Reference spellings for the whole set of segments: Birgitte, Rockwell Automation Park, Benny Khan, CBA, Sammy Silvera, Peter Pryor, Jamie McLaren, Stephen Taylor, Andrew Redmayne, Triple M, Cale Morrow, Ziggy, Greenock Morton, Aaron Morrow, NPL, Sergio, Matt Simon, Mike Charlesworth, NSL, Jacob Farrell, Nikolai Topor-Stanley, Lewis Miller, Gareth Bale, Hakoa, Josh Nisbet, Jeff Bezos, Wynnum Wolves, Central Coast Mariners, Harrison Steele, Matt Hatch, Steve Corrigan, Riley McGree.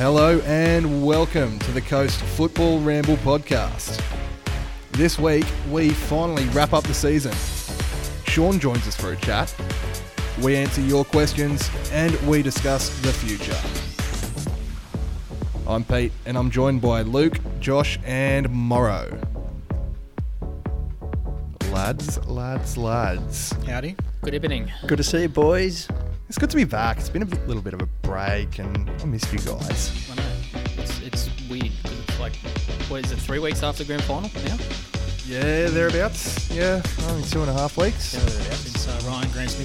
Hello and welcome to the Coast Football Ramble podcast. This week, we finally wrap up the season. Sean joins us for a chat. We answer your questions and we discuss the future. I'm Pete and I'm joined by Luke, Josh and Morrow. Lads. Howdy. Good evening. Good to see you, boys. It's good to be back. It's been a little bit of a break and I missed you guys. I know. It's weird because it's like, what is it, 3 weeks after the grand final now? Yeah, thereabouts. Yeah, only 2.5 weeks. Yeah, thereabouts. It's Ryan Grant's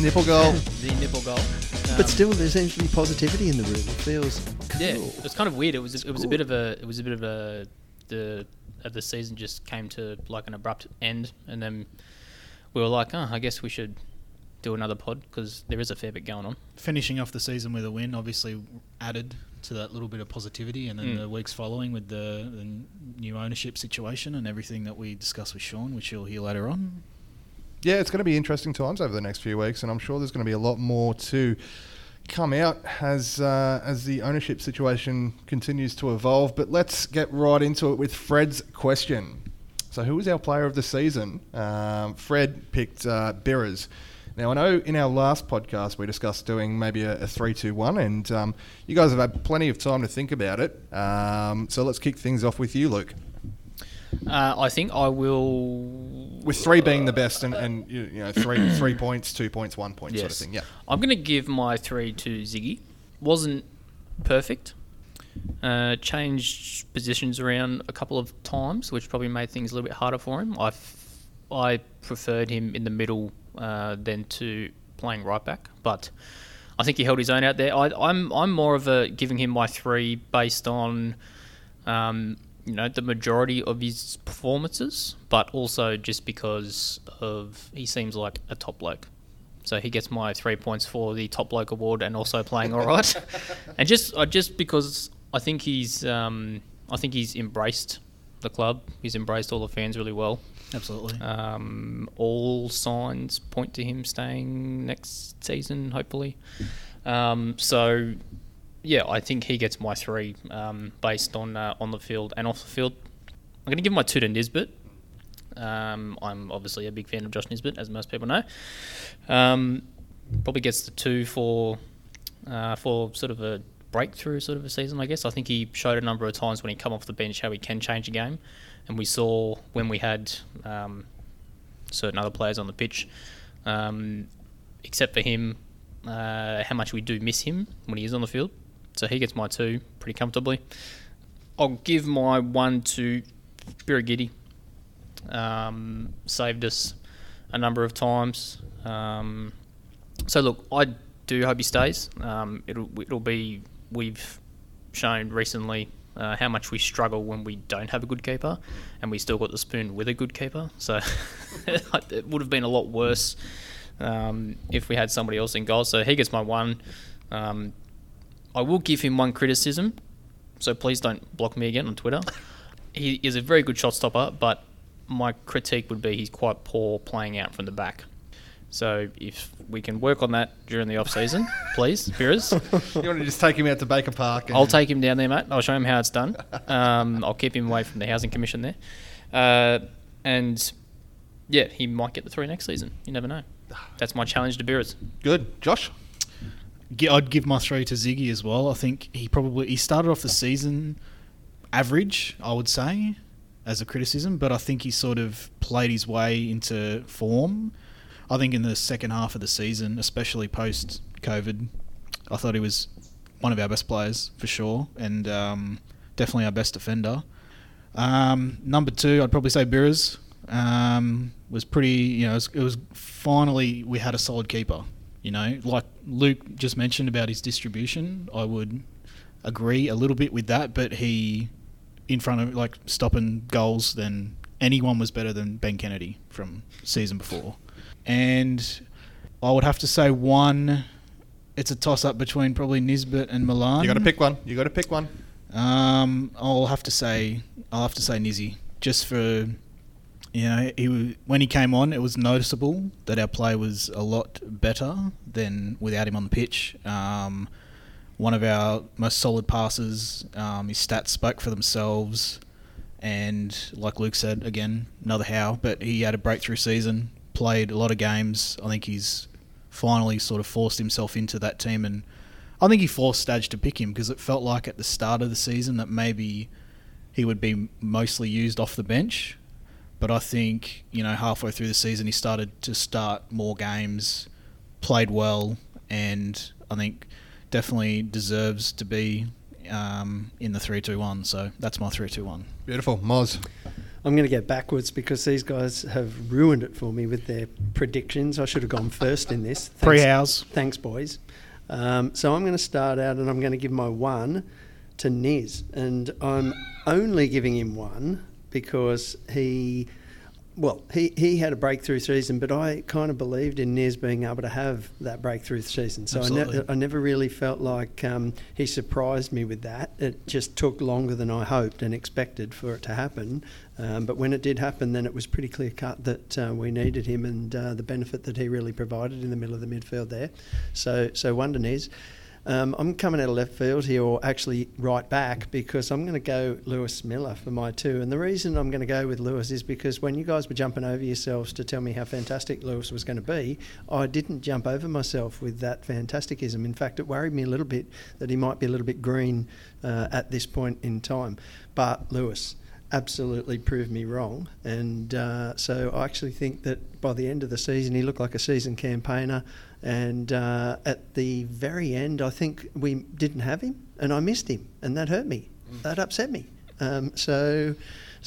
nipple goal. The nipple goal. But still, there seems to be positivity in the room. It feels cool. Yeah, it's kind of weird. The season just came to like an abrupt end and then we were like, I guess we should do another pod because there is a fair bit going on. Finishing off the season with a win obviously added to that little bit of positivity, and then the weeks following with the new ownership situation and everything that we discussed with Sean, which you'll hear later on. Yeah, it's going to be interesting times over the next few weeks, and I'm sure there's going to be a lot more to come out as the ownership situation continues to evolve. But let's get right into it with Fred's question. So who was our player of the season? Fred picked Birras. Now, I know in our last podcast we discussed doing maybe a 3-2-1, and you guys have had plenty of time to think about it. So let's kick things off with you, Luke. I think I will... With three being the best and you know, three points, 2 points, 1 point, yes, sort of thing. Yeah. I'm going to give my 3 to Ziggy. Wasn't perfect. Changed positions around a couple of times, which probably made things a little bit harder for him. I preferred him in the middle... Than to playing right back, but I think he held his own out there. I'm more of a giving him my 3 based on the majority of his performances, but also just because of he seems like a top bloke, so he gets my 3 points for the top bloke award and also playing all right, and just because I think he's embraced the club, he's embraced all the fans really well. Absolutely. All signs point to him staying next season, hopefully. So, yeah, I think he gets my 3 based on the field and off the field. I'm going to give my 2 to Nisbet. I'm obviously a big fan of Josh Nisbet, as most people know. Probably gets the 2 for sort of a breakthrough sort of a season, I guess. I think he showed a number of times when he come off the bench how he can change a game. And we saw when we had certain other players on the pitch, except for him, how much we do miss him when he is on the field. So he gets my 2 pretty comfortably. I'll give my 1 to Birgitte. Saved us a number of times. So look, I do hope he stays. It'll be, we've shown recently how much we struggle when we don't have a good keeper, and we still got the spoon with a good keeper. So it would have been a lot worse if we had somebody else in goal. So he gets my 1. I will give him 1 criticism, so please don't block me again on Twitter. He is a very good shot stopper, but my critique would be he's quite poor playing out from the back. So if we can work on that during the off-season, please, Birras. You want to just take him out to Baker Park? I'll take him down there, mate. I'll show him how it's done. I'll keep him away from the Housing Commission there. And, yeah, he might get the 3 next season. You never know. That's my challenge to Birras. Good. Josh? I'd give my 3 to Ziggy as well. I think he started off the season average, I would say, as a criticism, but I think he sort of played his way into form. I think in the second half of the season, especially post-COVID, I thought he was one of our best players for sure, and definitely our best defender. Number 2, I'd probably say Birras. Was pretty, it was finally we had a solid keeper. Like Luke just mentioned about his distribution, I would agree a little bit with that, but he, in front of like stopping goals, then anyone was better than Ben Kennedy from season before. And I would have to say 1. It's a toss-up between probably Nisbet and Milan. You got to pick one. I'll have to say Nizzy. Just for, when he came on, it was noticeable that our play was a lot better than without him on the pitch. one of our most solid passes. His stats spoke for themselves. And like Luke said, again, another how. But he had a breakthrough season, played a lot of games. I think he's finally sort of forced himself into that team. And I think he forced Stadge to pick him because it felt like at the start of the season that maybe he would be mostly used off the bench. But I think, you know, halfway through the season, he started to start more games, played well, and I think definitely deserves to be in the 3-2-1. So that's my 3-2-1. Beautiful. Moz. I'm going to go backwards because these guys have ruined it for me with their predictions. I should have gone first in this. Thanks, 3 hours. Thanks, boys. So I'm going to start out and I'm going to give my one to Niz. And I'm only giving him one because he had a breakthrough season, but I kind of believed in Niz being able to have that breakthrough season. So I never really felt like he surprised me with that. It just took longer than I hoped and expected for it to happen. But when it did happen, then it was pretty clear cut that we needed him and the benefit that he really provided in the middle of the midfield there. So one to Niz. I'm coming out of left field here, or actually right back, because I'm going to go Lewis Miller for my two. And the reason I'm going to go with Lewis is because when you guys were jumping over yourselves to tell me how fantastic Lewis was going to be, I didn't jump over myself with that fantasticism. In fact, it worried me a little bit that he might be a little bit green at this point in time. But Lewis absolutely proved me wrong, and so I actually think that by the end of the season he looked like a seasoned campaigner, and at the very end I think we didn't have him and I missed him, and that hurt me. That upset me.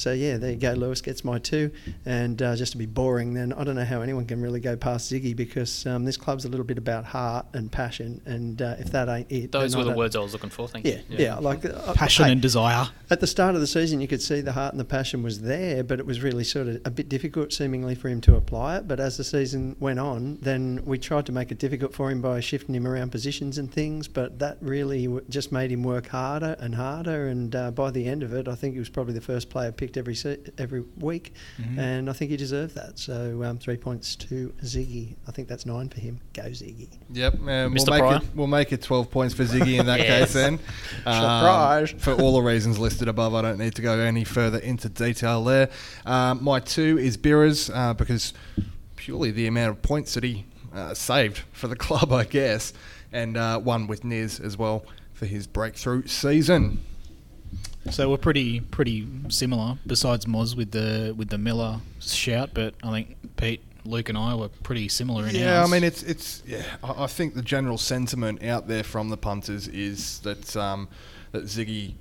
So yeah, there you go. Lewis gets my two. And just to be boring then, I don't know how anyone can really go past Ziggy, because this club's a little bit about heart and passion, and if that ain't it... Those were the words I was looking for, thank you. Yeah, like... passion and desire. At the start of the season, you could see the heart and the passion was there, but it was really sort of a bit difficult seemingly for him to apply it. But as the season went on, then we tried to make it difficult for him by shifting him around positions and things, but that really just made him work harder and harder, and by the end of it, I think he was probably the first player picked every week, mm-hmm. and I think he deserved that. So 3 points to Ziggy. I think that's 9 for him. Go Ziggy. Yep, we'll make it 12 points for Ziggy in that case then. Surprise! For all the reasons listed above, I don't need to go any further into detail there. My 2 is Birras, because purely the amount of points that he saved for the club, I guess, and one with Niz as well for his breakthrough season. So we're pretty similar, besides Moz with the Miller shout, but I think Pete, Luke and I were pretty similar in ours. Yeah, I mean I think the general sentiment out there from the punters is that that Ziggy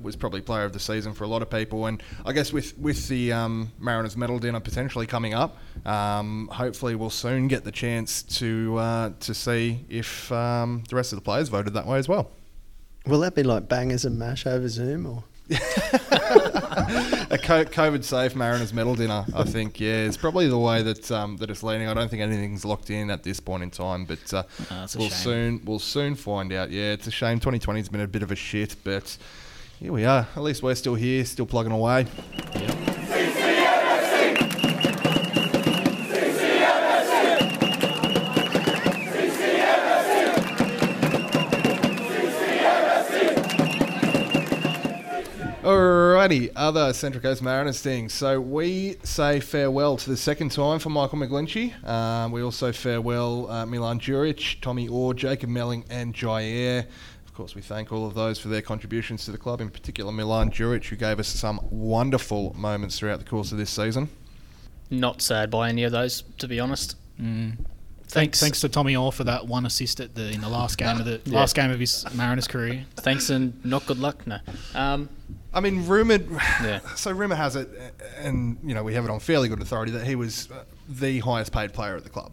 was probably player of the season for a lot of people, and I guess with the Mariners medal dinner potentially coming up, hopefully we'll soon get the chance to see if the rest of the players voted that way as well. Will that be like bangers and mash over Zoom, or a COVID-safe Mariners medal dinner? I think, yeah, it's probably the way that it's leaning. I don't think anything's locked in at this point in time, but we'll soon find out. Yeah, it's a shame. 2020's been a bit of a shit, but here we are. At least we're still here, still plugging away. Yep. Alrighty, other Central Coast Mariners things. So we say farewell to the second time for Michael McGlinchey. We also farewell Milan Juric, Tommy Orr, Jacob Melling and Jair. Of course, we thank all of those for their contributions to the club, in particular Milan Juric, who gave us some wonderful moments throughout the course of this season. Not sad by any of those, to be honest. Mm. Thanks to Tommy Orr for that one assist at in the last game last game of his Mariners career. Thanks and not good luck. No. I mean, rumour has it, and you know we have it on fairly good authority, that he was the highest paid player at the club.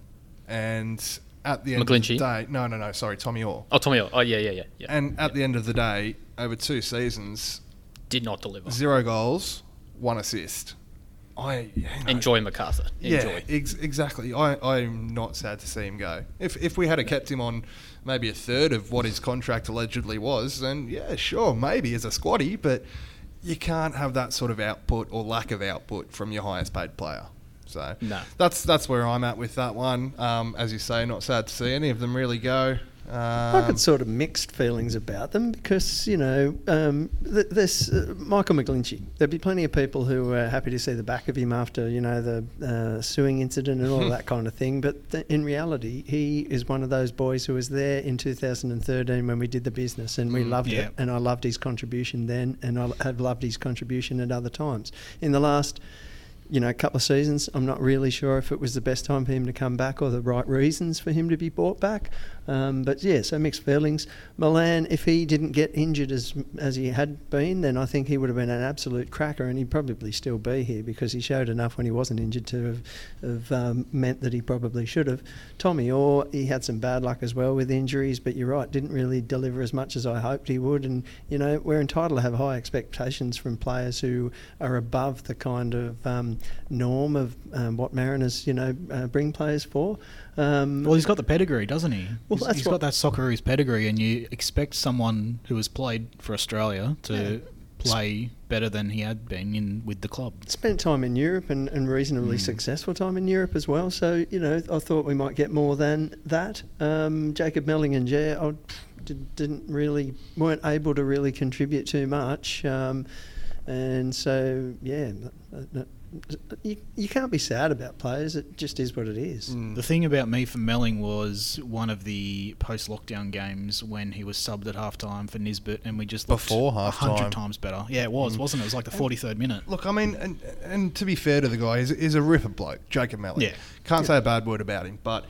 And at the end McGlinchey. Of the day... No, sorry, Tommy Orr. Oh, Tommy Orr. Oh, yeah. And at the end of the day, over 2 seasons... Did not deliver. 0 goals, 1 assist. Enjoy MacArthur. Enjoy. Yeah, exactly. I'm not sad to see him go. If we had kept him on maybe a third of what his contract allegedly was, then yeah, sure, maybe as a squaddie, but you can't have that sort of output or lack of output from your highest paid player. So that's where I'm at with that one. As you say, not sad to see any of them really go. I've got sort of mixed feelings about them because, you know, this Michael McGlinchey, there'd be plenty of people who were happy to see the back of him after, you know, the suing incident and all that kind of thing. But in reality, he is one of those boys who was there in 2013 when we did the business, and we loved it. And I loved his contribution then, and I have loved his contribution at other times. In the last, you know, a couple of seasons, I'm not really sure if it was the best time for him to come back or the right reasons for him to be brought back. But yeah, so mixed feelings. Milan, if he didn't get injured as he had been, then I think he would have been an absolute cracker, and he'd probably still be here because he showed enough when he wasn't injured to have meant that he probably should have. Tommy Orr, he had some bad luck as well with injuries, but you're right, didn't really deliver as much as I hoped he would. And, you know, we're entitled to have high expectations from players who are above the kind of norm of what Mariners, you know, bring players for. Well, he's got the pedigree, doesn't he? Well, he's got that Socceroos pedigree, and you expect someone who has played for Australia to play better than he had been with the club. Spent time in Europe and reasonably successful time in Europe as well. So, you know, I thought we might get more than that. Jacob Melling and Jair, weren't able to really contribute too much. And so, yeah. You can't be sad about players. It just is what it is. The thing about me for Melling was one of the post-lockdown games when he was subbed at half-time for Nisbet, and we just looked 100 times better. Yeah, it was, wasn't it? It was like the 43rd minute. Look, I mean, and to be fair to the guy, he's a ripper bloke, Jacob Melling. Yeah. Can't say a bad word about him, but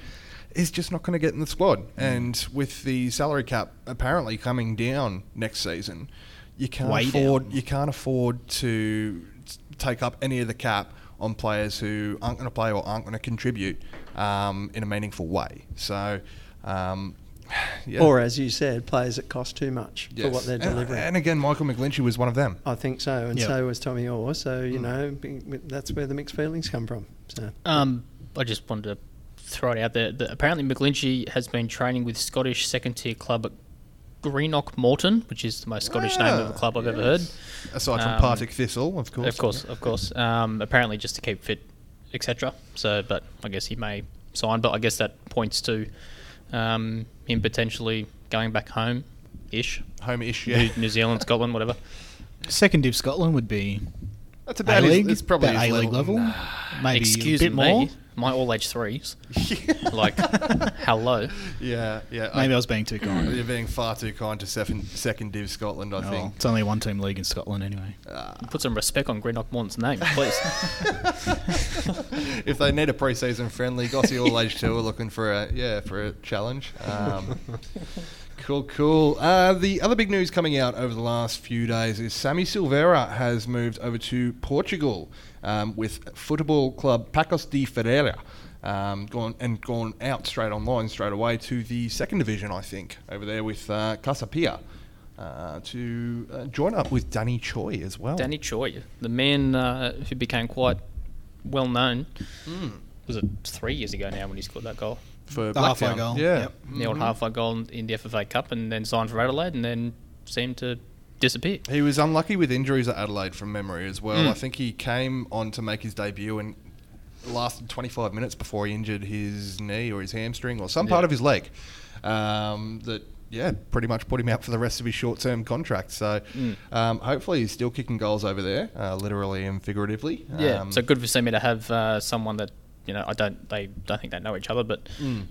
he's just not going to get in the squad. And with the salary cap apparently coming down next season, you can't afford to take up any of the cap on players who aren't going to play or aren't going to contribute in a meaningful way. So, or as you said, players that cost too much for what they're delivering. And again, Michael McGlinchey was one of them. I think so, and so was Tommy Orr. So, you know, that's where the mixed feelings come from. So, I just wanted to throw it out there that apparently McGlinchey has been training with Scottish second-tier club at Greenock Morton, which is the most Scottish name of a club I've ever heard. Aside from Partick Thistle, of course. Of course. Apparently just to keep fit, etc. So, but I guess he may sign. But I guess that points to him potentially going back home-ish. Home-ish, yeah. New Zealand, Scotland, whatever. Second Div Scotland would be... That's about A-League. It's probably about A-League level. Maybe a bit more. My all-age threes. Like, how low? Yeah. Maybe I was being too kind. You're being far too kind to second Div Scotland, I think. It's only one team league in Scotland anyway. Put some respect on Greenock Morton's name, please. If they need a pre-season friendly, Gossy All-Age 2 are looking for a challenge. Cool. The other big news coming out over the last few days is Sammy Silvera has moved over to Portugal with football club Pacos de Ferreira, gone out straight away to the second division, I think, over there with Casapia to join up with Danny Choi as well. Danny Choi, the man who became quite well known, was it 3 years ago now when he scored that goal? For the halfway goal. Yeah. Yep. Mm-hmm. The old halfway goal in the FFA Cup, and then signed for Adelaide and then seemed to disappear. He was unlucky with injuries at Adelaide from memory as well. I think he came on to make his debut and lasted 25 minutes before he injured his knee or his hamstring or some part of his leg that pretty much put him out for the rest of his short-term contract. So hopefully he's still kicking goals over there, literally and figuratively. Yeah, so good for Sammy to have someone that, you know, they don't think they know each other, but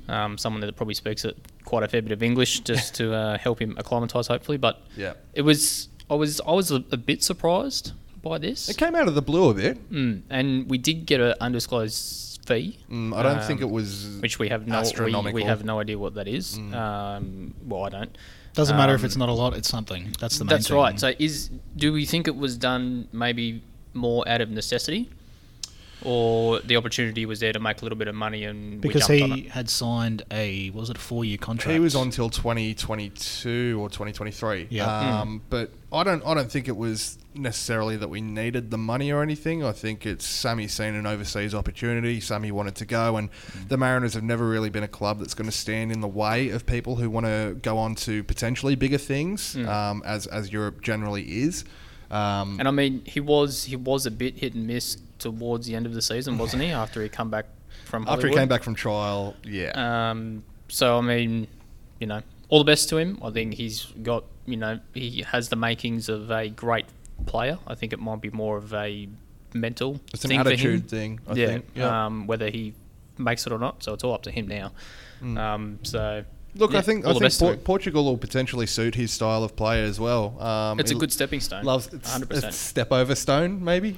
someone that probably speaks quite a fair bit of English just to help him acclimatise, hopefully. But I was a bit surprised by this. It came out of the blue a bit, and we did get an undisclosed fee. I don't think it was, which we have astronomical. We have no idea what that is. I don't. Doesn't matter if it's not a lot; it's something. That's the main. That's thing. Right. So, do we think it was done maybe more out of necessity? Or the opportunity was there to make a little bit of money and because we jumped on it? Because he had signed a 4-year contract? He was on till 2022 or 2023. Yeah. But I don't think it was necessarily that we needed the money or anything. I think it's Sammy seen an overseas opportunity. Sammy wanted to go, and the Mariners have never really been a club that's going to stand in the way of people who want to go on to potentially bigger things, as Europe generally is. And I mean, he was a bit hit and miss towards the end of the season, wasn't he? After he came back from trial. So I mean, you know, all the best to him. I think he's got, you know, he has the makings of a great player. I think it might be more of a mental thing. It's an attitude thing, I think. Yeah. Whether he makes it or not. So it's all up to him now. So... Look, yeah, I think Portugal will potentially suit his style of play as well. It's a good stepping stone. Loves 100%. Step over stone, maybe.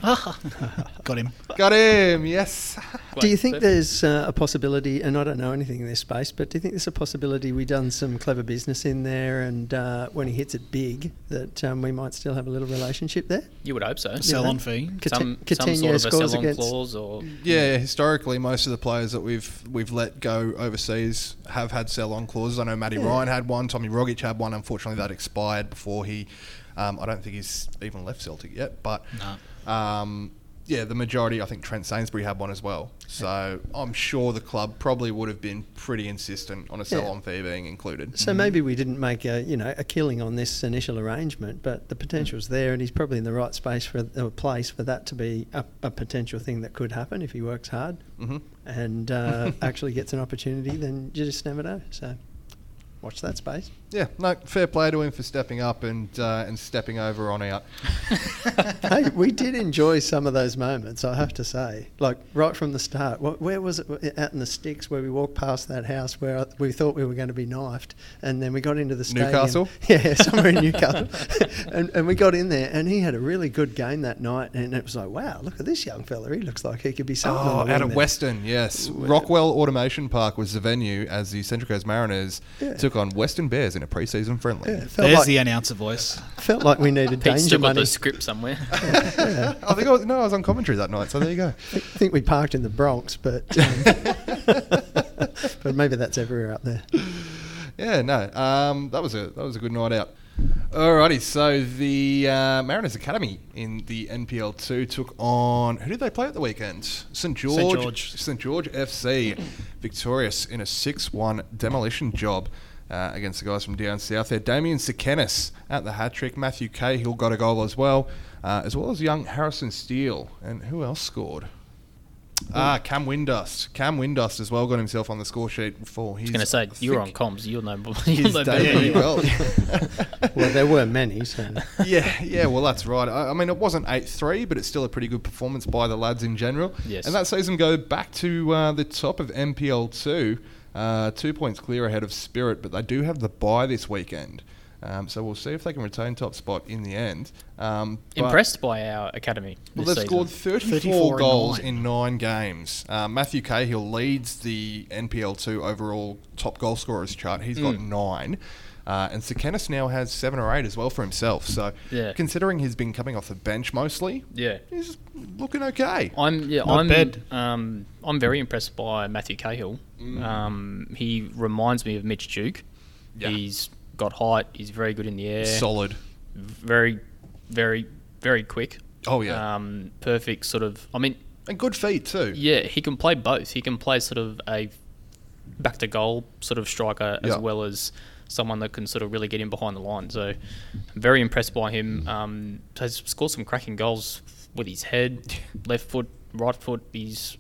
Got him. Yes. Do you think there's a possibility? And I don't know anything in this space, but do you think there's a possibility we done some clever business in there, and when he hits it big, that we might still have a little relationship there? You would hope so. A sell-on fee, some sort of a sell-on clause, or historically, most of the players that we've let go overseas have had sell-on clauses. I know Matty Ryan had one, Tommy Rogic had one. Unfortunately, that expired before he... I don't think he's even left Celtic yet, but... No. The majority, I think Trent Sainsbury had one as well. So I'm sure the club probably would have been pretty insistent on a sell-on fee being included. So maybe we didn't make a killing on this initial arrangement, but the potential's there, and he's probably in the right space for that to be a potential thing that could happen if he works hard and actually gets an opportunity. Then you just never know. So watch that space. Yeah, no, fair play to him for stepping up and stepping over on out. Hey, we did enjoy some of those moments, I have to say. Like, right from the start. Where was it? Out in the sticks where we walked past that house where we thought we were going to be knifed. And then we got into the stadium. Newcastle? Yeah, somewhere in Newcastle. and we got in there, and he had a really good game that night. And it was like, wow, look at this young fella. He looks like he could be something. Oh, out of Western, yes. Rockwell Automation Park was the venue as the Central Coast Mariners took on Western Bears in a pre-season friendly. Yeah, there's like the announcer voice. Felt like we needed danger money. The script somewhere. I was on commentary that night, so there you go. I think we parked in the Bronx, but but maybe that's everywhere up there. Yeah, no, that was a good night out. Alrighty, so the Mariners Academy in the NPL2 took on... Who did they play at the weekend? St George FC, victorious in a 6-1 demolition job. Against the guys from down south there. Damien Sakenis at the hat-trick. Matthew Cahill got a goal as well as young Harrison Steele. And who else scored? Cam Windust. Cam Windust as well got himself on the score sheet before his... I was going to say, you were on comms. You'll know better. Well, there were many, so... Yeah, well, that's right. I mean, it wasn't 8-3, but it's still a pretty good performance by the lads in general. Yes. And that sees them go back to the top of NPL 2. 2 points clear ahead of Spirit, but they do have the bye this weekend. So we'll see if they can retain top spot in the end. Impressed by our academy. Well, they've scored 34 goals in 9 games. Matthew Cahill leads the NPL2 overall top goal scorers chart. He's got 9. And Sakenis now has 7 or 8 as well for himself. So, considering he's been coming off the bench mostly, he's looking okay. I'm very impressed by Matthew Cahill. He reminds me of Mitch Duke. Yeah. He's got height. He's very good in the air. Solid. Very, very, very quick. Oh yeah. Perfect sort of. I mean, and good feet too. Yeah, he can play both. He can play sort of a back to goal sort of striker as well as someone that can sort of really get in behind the line. So I'm very impressed by him. Has scored some cracking goals with his head, left foot, right foot. He's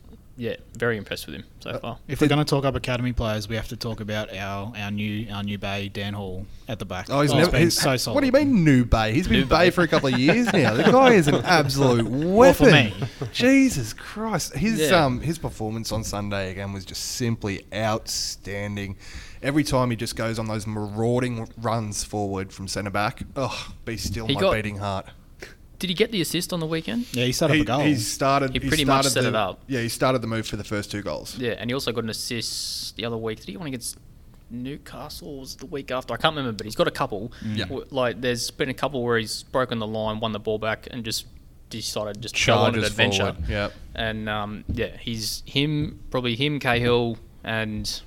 very impressed with him so far. If we're going to talk up academy players, we have to talk about our new bay, Dan Hall, at the back. Oh, he's been so solid. What do you mean new bay? He's been bay for a couple of years now. The guy is an absolute weapon. Well, for me. Jesus Christ. His performance on Sunday again was just simply outstanding. Every time he just goes on those marauding runs forward from centre back. Oh, be still my beating heart. Did he get the assist on the weekend? Yeah, he set up a goal. He pretty much set it up. Yeah, he started the move for the first 2 goals. Yeah, and he also got an assist the other week. Did he win against Newcastle, or was it the week after? I can't remember, but he's got a couple. Yeah. Like, there's been a couple where he's broken the line, won the ball back, and just decided just go on an adventure. Yeah. And, he's probably Cahill, and...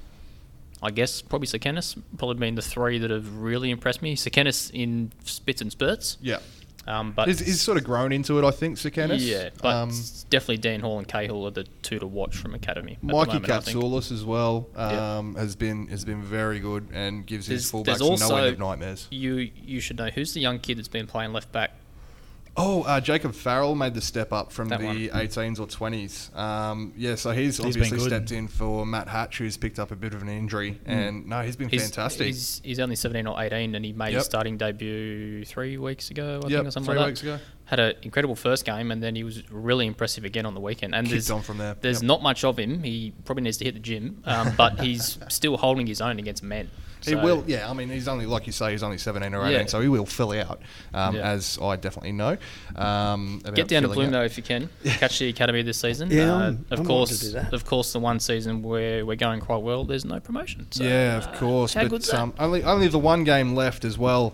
I guess probably Sakenis, probably been the 3 that have really impressed me. Sakenis in spits and spurts. Yeah. But he's sort of grown into it, I think, Sakenis. Yeah, but definitely Dan Hall and Cahill are the 2 to watch from academy. Mikey Katsoulis as well has been very good and gives his fullbacks no end of nightmares. You should know who's the young kid that's been playing left back. Jacob Farrell made the step up from that the 18s or 20s. So he's obviously stepped in for Matt Hatch, who's picked up a bit of an injury. And he's been fantastic. He's only 17 or 18, and he made his starting debut 3 weeks ago, I think, or something like that. 3 weeks ago. Had an incredible first game, and then he was really impressive again on the weekend. And there's on from there. There's not much of him. He probably needs to hit the gym, but he's still holding his own against men. So he will, I mean, he's only, like you say, he's only 17 or 18, so he will fill out, as I definitely know. Get down to Plume, though, if you can. Catch the academy this season. Of course, the one season where we're going quite well, there's no promotion. So, of course. But only the one game left as well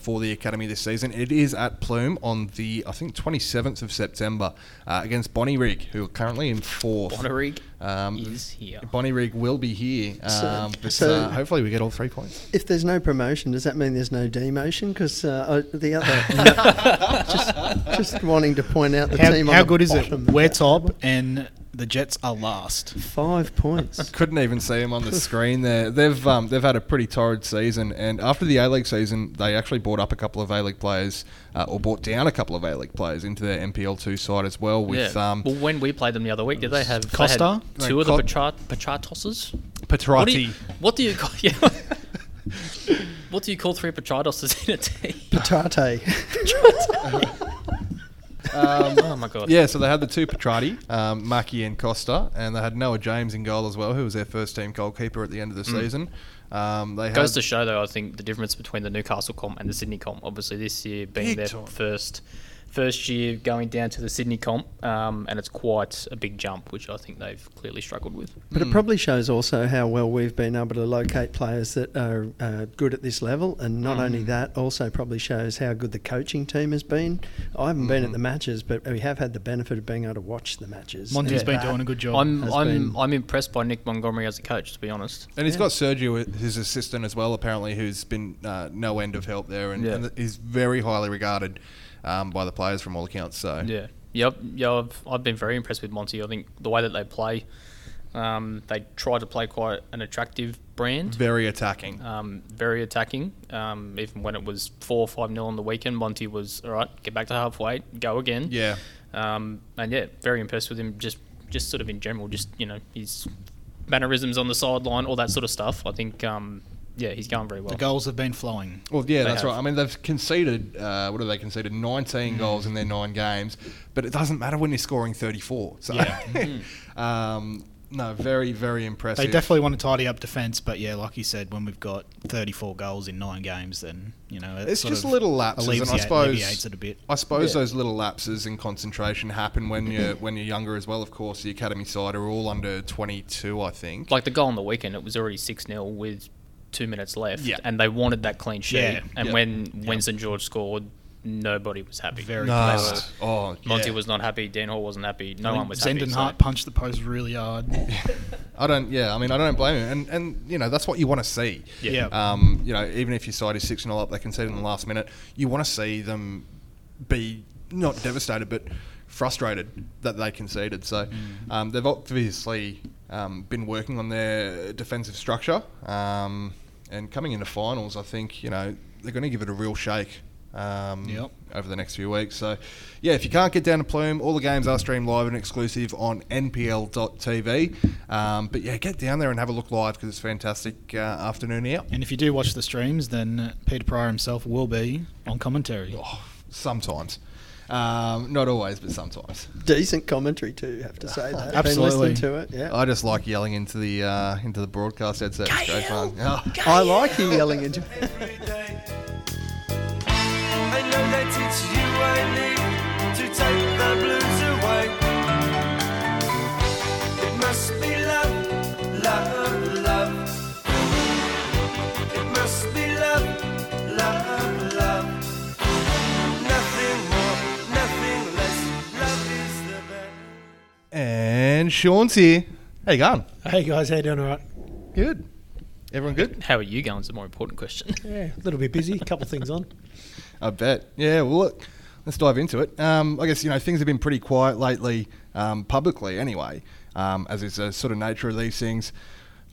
for the academy this season. It is at Plume on the, I think, 27th of September against Bonnie Rigg, who are currently in fourth. Bonnie Rigg is here. Bonnie Rigg will be here, but hopefully we get all 3 points. If there's no promotion, does that mean there's no demotion? Because the other, just wanting to point out the team. How good is it? We're top and the Jets are last. 5 points. Couldn't even see them on the screen there. They've had a pretty torrid season, and after the A-League season, they actually bought up a couple of A-League players, or brought down a couple of A-League players into their NPL2 side as well. With well, when we played them the other week, did they have Costa? They had two of the Patratoses. Petrati. What do you call? Yeah. What do you call three Patratoses in a team? Petrate. Oh my god! Yeah, so they had the two Petrati, Maki and Costa, and they had Noah James in goal as well, who was their first team goalkeeper at the end of the season. They goes to show, though, I think the difference between the Newcastle comp and the Sydney comp. Obviously, this year being their first year going down to the Sydney comp, and it's quite a big jump, which I think they've clearly struggled with. But it probably shows also how well we've been able to locate players that are good at this level, and not only that, also probably shows how good the coaching team has been. I haven't been at the matches, but we have had the benefit of being able to watch the matches. Monty's been doing a good job. I'm impressed by Nick Montgomery as a coach, to be honest. And he's got Sergio, his assistant as well, apparently, who's been no end of help there, and he's very highly regarded by the players from all accounts. So I've been very impressed with Monty. I think the way that they play, they try to play quite an attractive brand. Very attacking. Even when it was 4 or 5-0 on the weekend, Monty was, all right, get back to halfway, go again. Yeah. Very impressed with him, just sort of in general, just, you know, his mannerisms on the sideline, all that sort of stuff. I think he's going very well. The goals have been flowing. Well, that's right. I mean, they've conceded, 19 goals in their 9 games, but it doesn't matter when you're scoring 34. So, very, very impressive. They definitely want to tidy up defence, but yeah, like you said, when we've got 34 goals in 9 games, then, you know, it's just little lapses, and I suppose alleviates it a bit. I suppose those little lapses in concentration happen when you're younger as well. Of course, the academy side are all under 22, I think. Like the goal on the weekend, it was already 6-0 with 2 minutes left, and they wanted that clean sheet. When St George scored, nobody was happy. Monty was not happy. Dan Hall wasn't happy. No one was happy. Zendenhart punched the post really hard. I don't blame him. And you know, that's what you want to see. Yeah. You know, even if your side is 6-0 up, they conceded in the last minute. You want to see them be not devastated, but frustrated that they conceded. So they've obviously been working on their defensive structure, and coming into finals, I think, you know, they're going to give it a real shake over the next few weeks. So, yeah, if you can't get down to Plume, all the games are streamed live and exclusive on NPL.tv. But, yeah, get down there and have a look live, because it's a fantastic afternoon out. And if you do watch the streams, then Peter Pryor himself will be on commentary. Oh, sometimes. Not always, but sometimes. Decent commentary too, have to say that. Absolutely. Been listening to it. Yeah. I just like yelling into the broadcast headset. I like you yelling into it. I know they teach you I need to take the blues away. It must be love, love, love. It must be love, love, love. And Sean's here. How you going? Hey guys, how you doing? All right. Good. Everyone good? How are you going is the more important question. Yeah, a little bit busy. A couple of things on. I bet. Yeah, well, look, let's dive into it. I guess, you know, things have been pretty quiet lately, publicly anyway, as is the sort of nature of these things.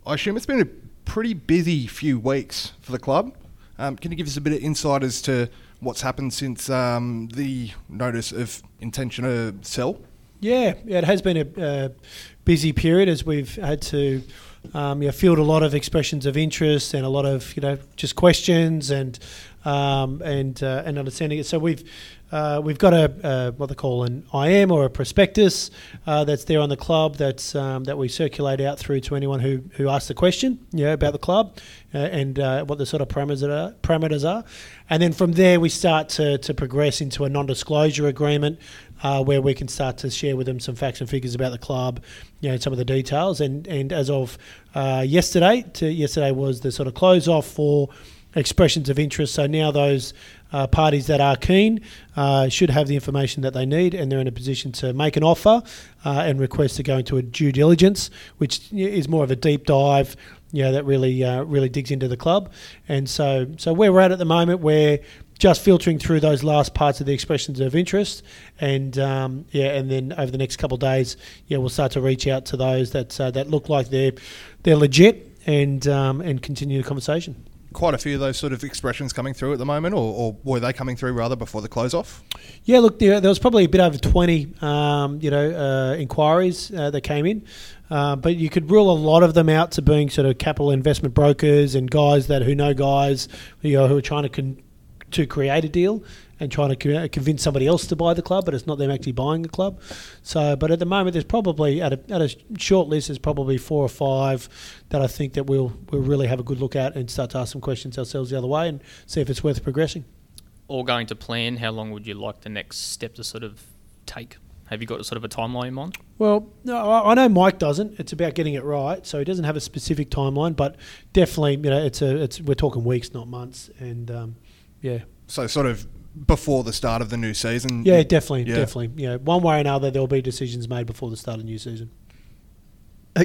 I assume it's been a pretty busy few weeks for the club. Can you give us a bit of insight as to what's happened since the notice of intention to sell? Yeah, it has been a busy period as we've had to field a lot of expressions of interest and a lot of just questions and understanding it. So we've got a what they call an IM or a prospectus that's there on the club that we circulate out through to anyone who asks the question about the club and what the sort of parameters are. And then from there we start to progress into a non-disclosure agreement where we can start to share with them some facts and figures about the club, some of the details. And as of yesterday was the sort of close off for expressions of interest. So now those parties that are keen should have the information that they need, and they're in a position to make an offer and request to go into a due diligence, which is more of a deep dive that really digs into the club. And so where we're at the moment, we're just filtering through those last parts of the expressions of interest, and then over the next couple of days we'll start to reach out to those that look like they're legit and continue the conversation. Quite a few of those sort of expressions coming through at the moment, or were they coming through rather before the close off? Yeah, look, there was probably a bit over 20, inquiries that came in, but you could rule a lot of them out to being sort of capital investment brokers and guys that who are trying to create a deal and trying to convince somebody else to buy the club, but it's not them actually buying the club. So, but at the moment, there's probably at a short list, there's probably 4 or 5 that I think that we'll really have a good look at and start to ask some questions ourselves the other way and see if it's worth progressing. All going to plan, how long would you like the next step to sort of take? Have you got sort of a timeline on? Well, no, I know Mike doesn't. It's about getting it right, so he doesn't have a specific timeline, but definitely, we're talking weeks, not months, and So sort of before the start of the new season? Yeah, definitely. One way or another, there'll be decisions made before the start of the new season.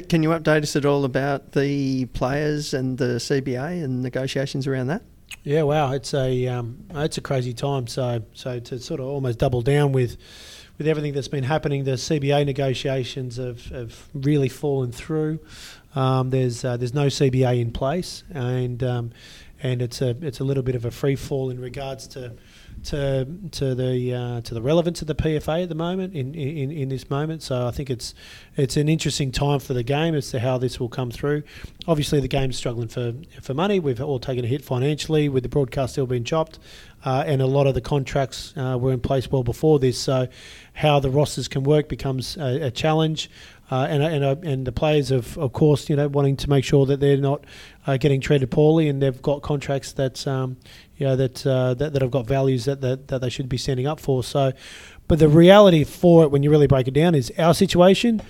Can you update us at all about the players and the CBA and negotiations around that? Yeah, wow, it's a crazy time. So to sort of almost double down with everything that's been happening, the CBA negotiations have really fallen through. There's no CBA in place, and it's a little bit of a free fall in regards to the relevance of the PFA at the moment in this moment. So I think it's an interesting time for the game as to how this will come through. Obviously the game's struggling for money. We've all taken a hit financially with the broadcast still being chopped, and a lot of the contracts were in place well before this. So how the rosters can work becomes a challenge. And the players of course, wanting to make sure that they're not getting treated poorly, and they've got contracts that have got values that they should be standing up for. So, but the reality for it, when you really break it down, is our situation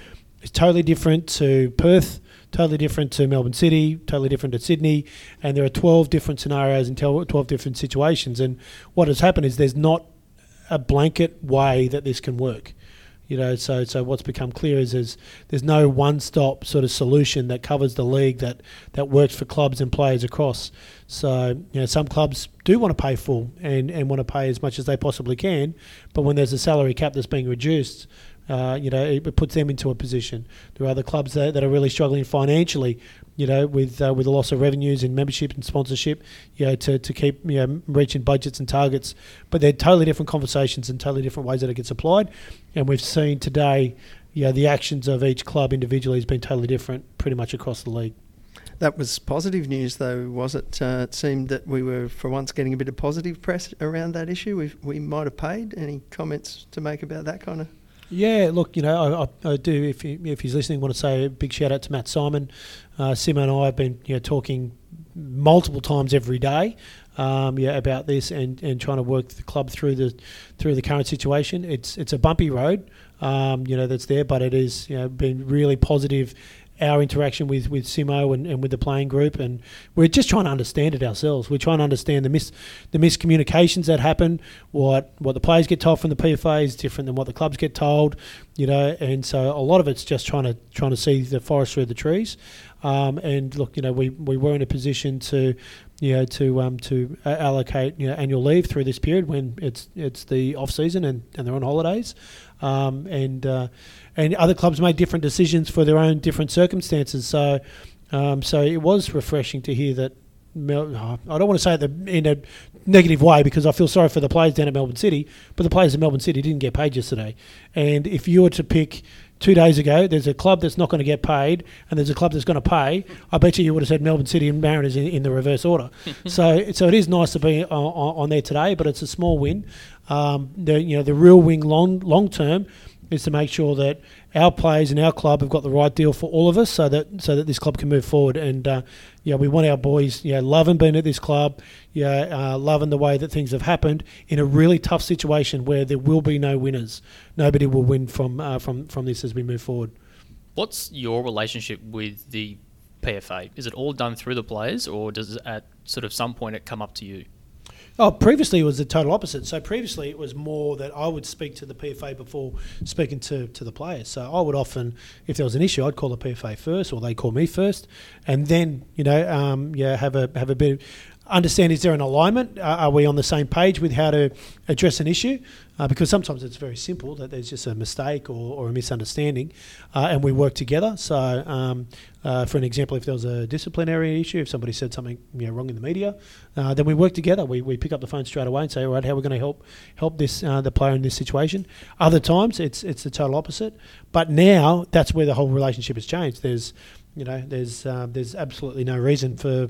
is totally different to Perth, totally different to Melbourne City, totally different to Sydney, and there are 12 different scenarios and 12 different situations. And what has happened is there's not a blanket way that this can work. So what's become clear is there's no one-stop sort of solution that covers the league that works for clubs and players across. So, some clubs do want to pay full and want to pay as much as they possibly can, but when there's a salary cap that's being reduced, it puts them into a position. There are other clubs that are really struggling financially, with the loss of revenues and membership and sponsorship, to keep reaching budgets and targets. But they're totally different conversations and totally different ways that it gets applied. And we've seen today, the actions of each club individually has been totally different, pretty much across the league. That was positive news, though, was it? It seemed that we were, for once, getting a bit of positive press around that issue. We might have paid. Any comments to make about that kind of? Yeah, look, I do, if he's listening, want to say a big shout-out to Matt Simon. Simo and I have been talking multiple times every day about this and trying to work the club through the current situation. It's a bumpy road, that's there, but it is been really positive, our interaction with Simo and with the playing group, and we're just trying to understand it ourselves. We're trying to understand the miscommunications that happen, what the players get told from the PFA is different than what the clubs get told, and so a lot of it's just trying to see the forest through the trees. And look, we were in a position to allocate annual leave through this period when it's the off season and they're on holidays, and other clubs made different decisions for their own different circumstances. So it was refreshing to hear that I don't want to say it in a negative way because I feel sorry for the players down at Melbourne City, but the players at Melbourne City didn't get paid yesterday. And if you were to pick 2 days ago, there's a club that's not going to get paid and there's a club that's going to pay, I bet you would have said Melbourne City and Mariners in the reverse order. So it is nice to be on there today, but it's a small win. The real win long term is to make sure that our players and our club have got the right deal for all of us, so that this club can move forward. And we want our boys, loving being at this club, loving the way that things have happened in a really tough situation where there will be no winners. Nobody will win from this as we move forward. What's your relationship with the PFA? Is it all done through the players, or does it at sort of some point it come up to you? Oh, previously it was the total opposite. So previously it was more that I would speak to the PFA before speaking to the players. So I would often, if there was an issue, I'd call the PFA first, or they call me first, and then have a bit of understand, is there an alignment? Are we on the same page with how to address an issue? Because sometimes it's very simple that there's just a mistake or a misunderstanding, and we work together. So, for an example, if there was a disciplinary issue, if somebody said something wrong in the media, then we work together. We pick up the phone straight away and say, all right, how are we going to help this the player in this situation? Other times it's the total opposite. But now that's where the whole relationship has changed. There's absolutely no reason for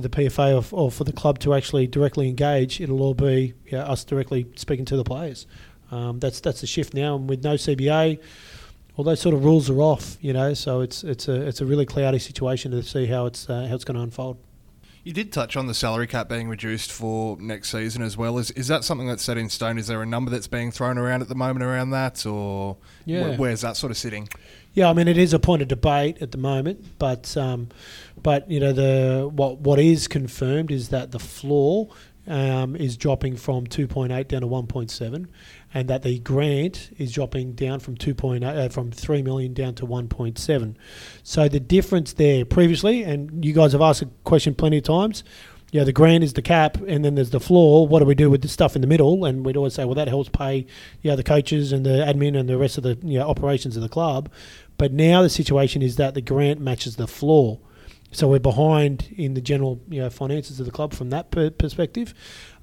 the PFA or for the club to actually directly engage. It'll all be us directly speaking to the players. That's the shift now, and with no CBA, all those sort of rules are off. So it's a really cloudy situation to see how it's going to unfold. You did touch on the salary cap being reduced for next season as well. Is that something that's set in stone? Is there a number that's being thrown around at the moment around that, or where's that sort of sitting? Yeah, I mean, it is a point of debate at the moment, but the what is confirmed is that the floor is dropping from 2.8 down to 1.7, and that the grant is dropping down from 3 million down to 1.7. So the difference there previously, and you guys have asked a question plenty of times, the grant is the cap, and then there's the floor. What do we do with the stuff in the middle? And we'd always say, well, that helps pay the coaches and the admin and the rest of the operations of the club. But now the situation is that the grant matches the floor. So we're behind in the general finances of the club from that perspective.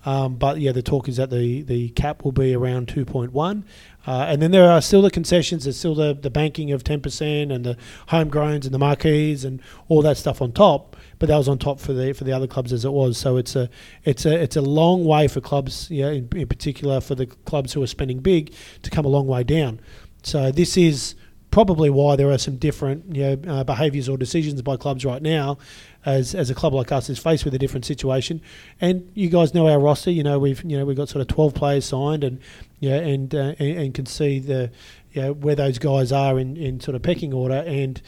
The talk is that the cap will be around 2.1. And then there are still the concessions. There's still the banking of 10% and the homegrowns and the marquees and all that stuff on top. But that was on top for the other clubs as it was. So it's a long way for clubs, in particular for the clubs who are spending big, to come a long way down. So this is probably why there are some different behaviours or decisions by clubs right now, as a club like us is faced with a different situation. And you guys know our roster. We've got sort of 12 players signed, and can see the where those guys are in sort of pecking order. And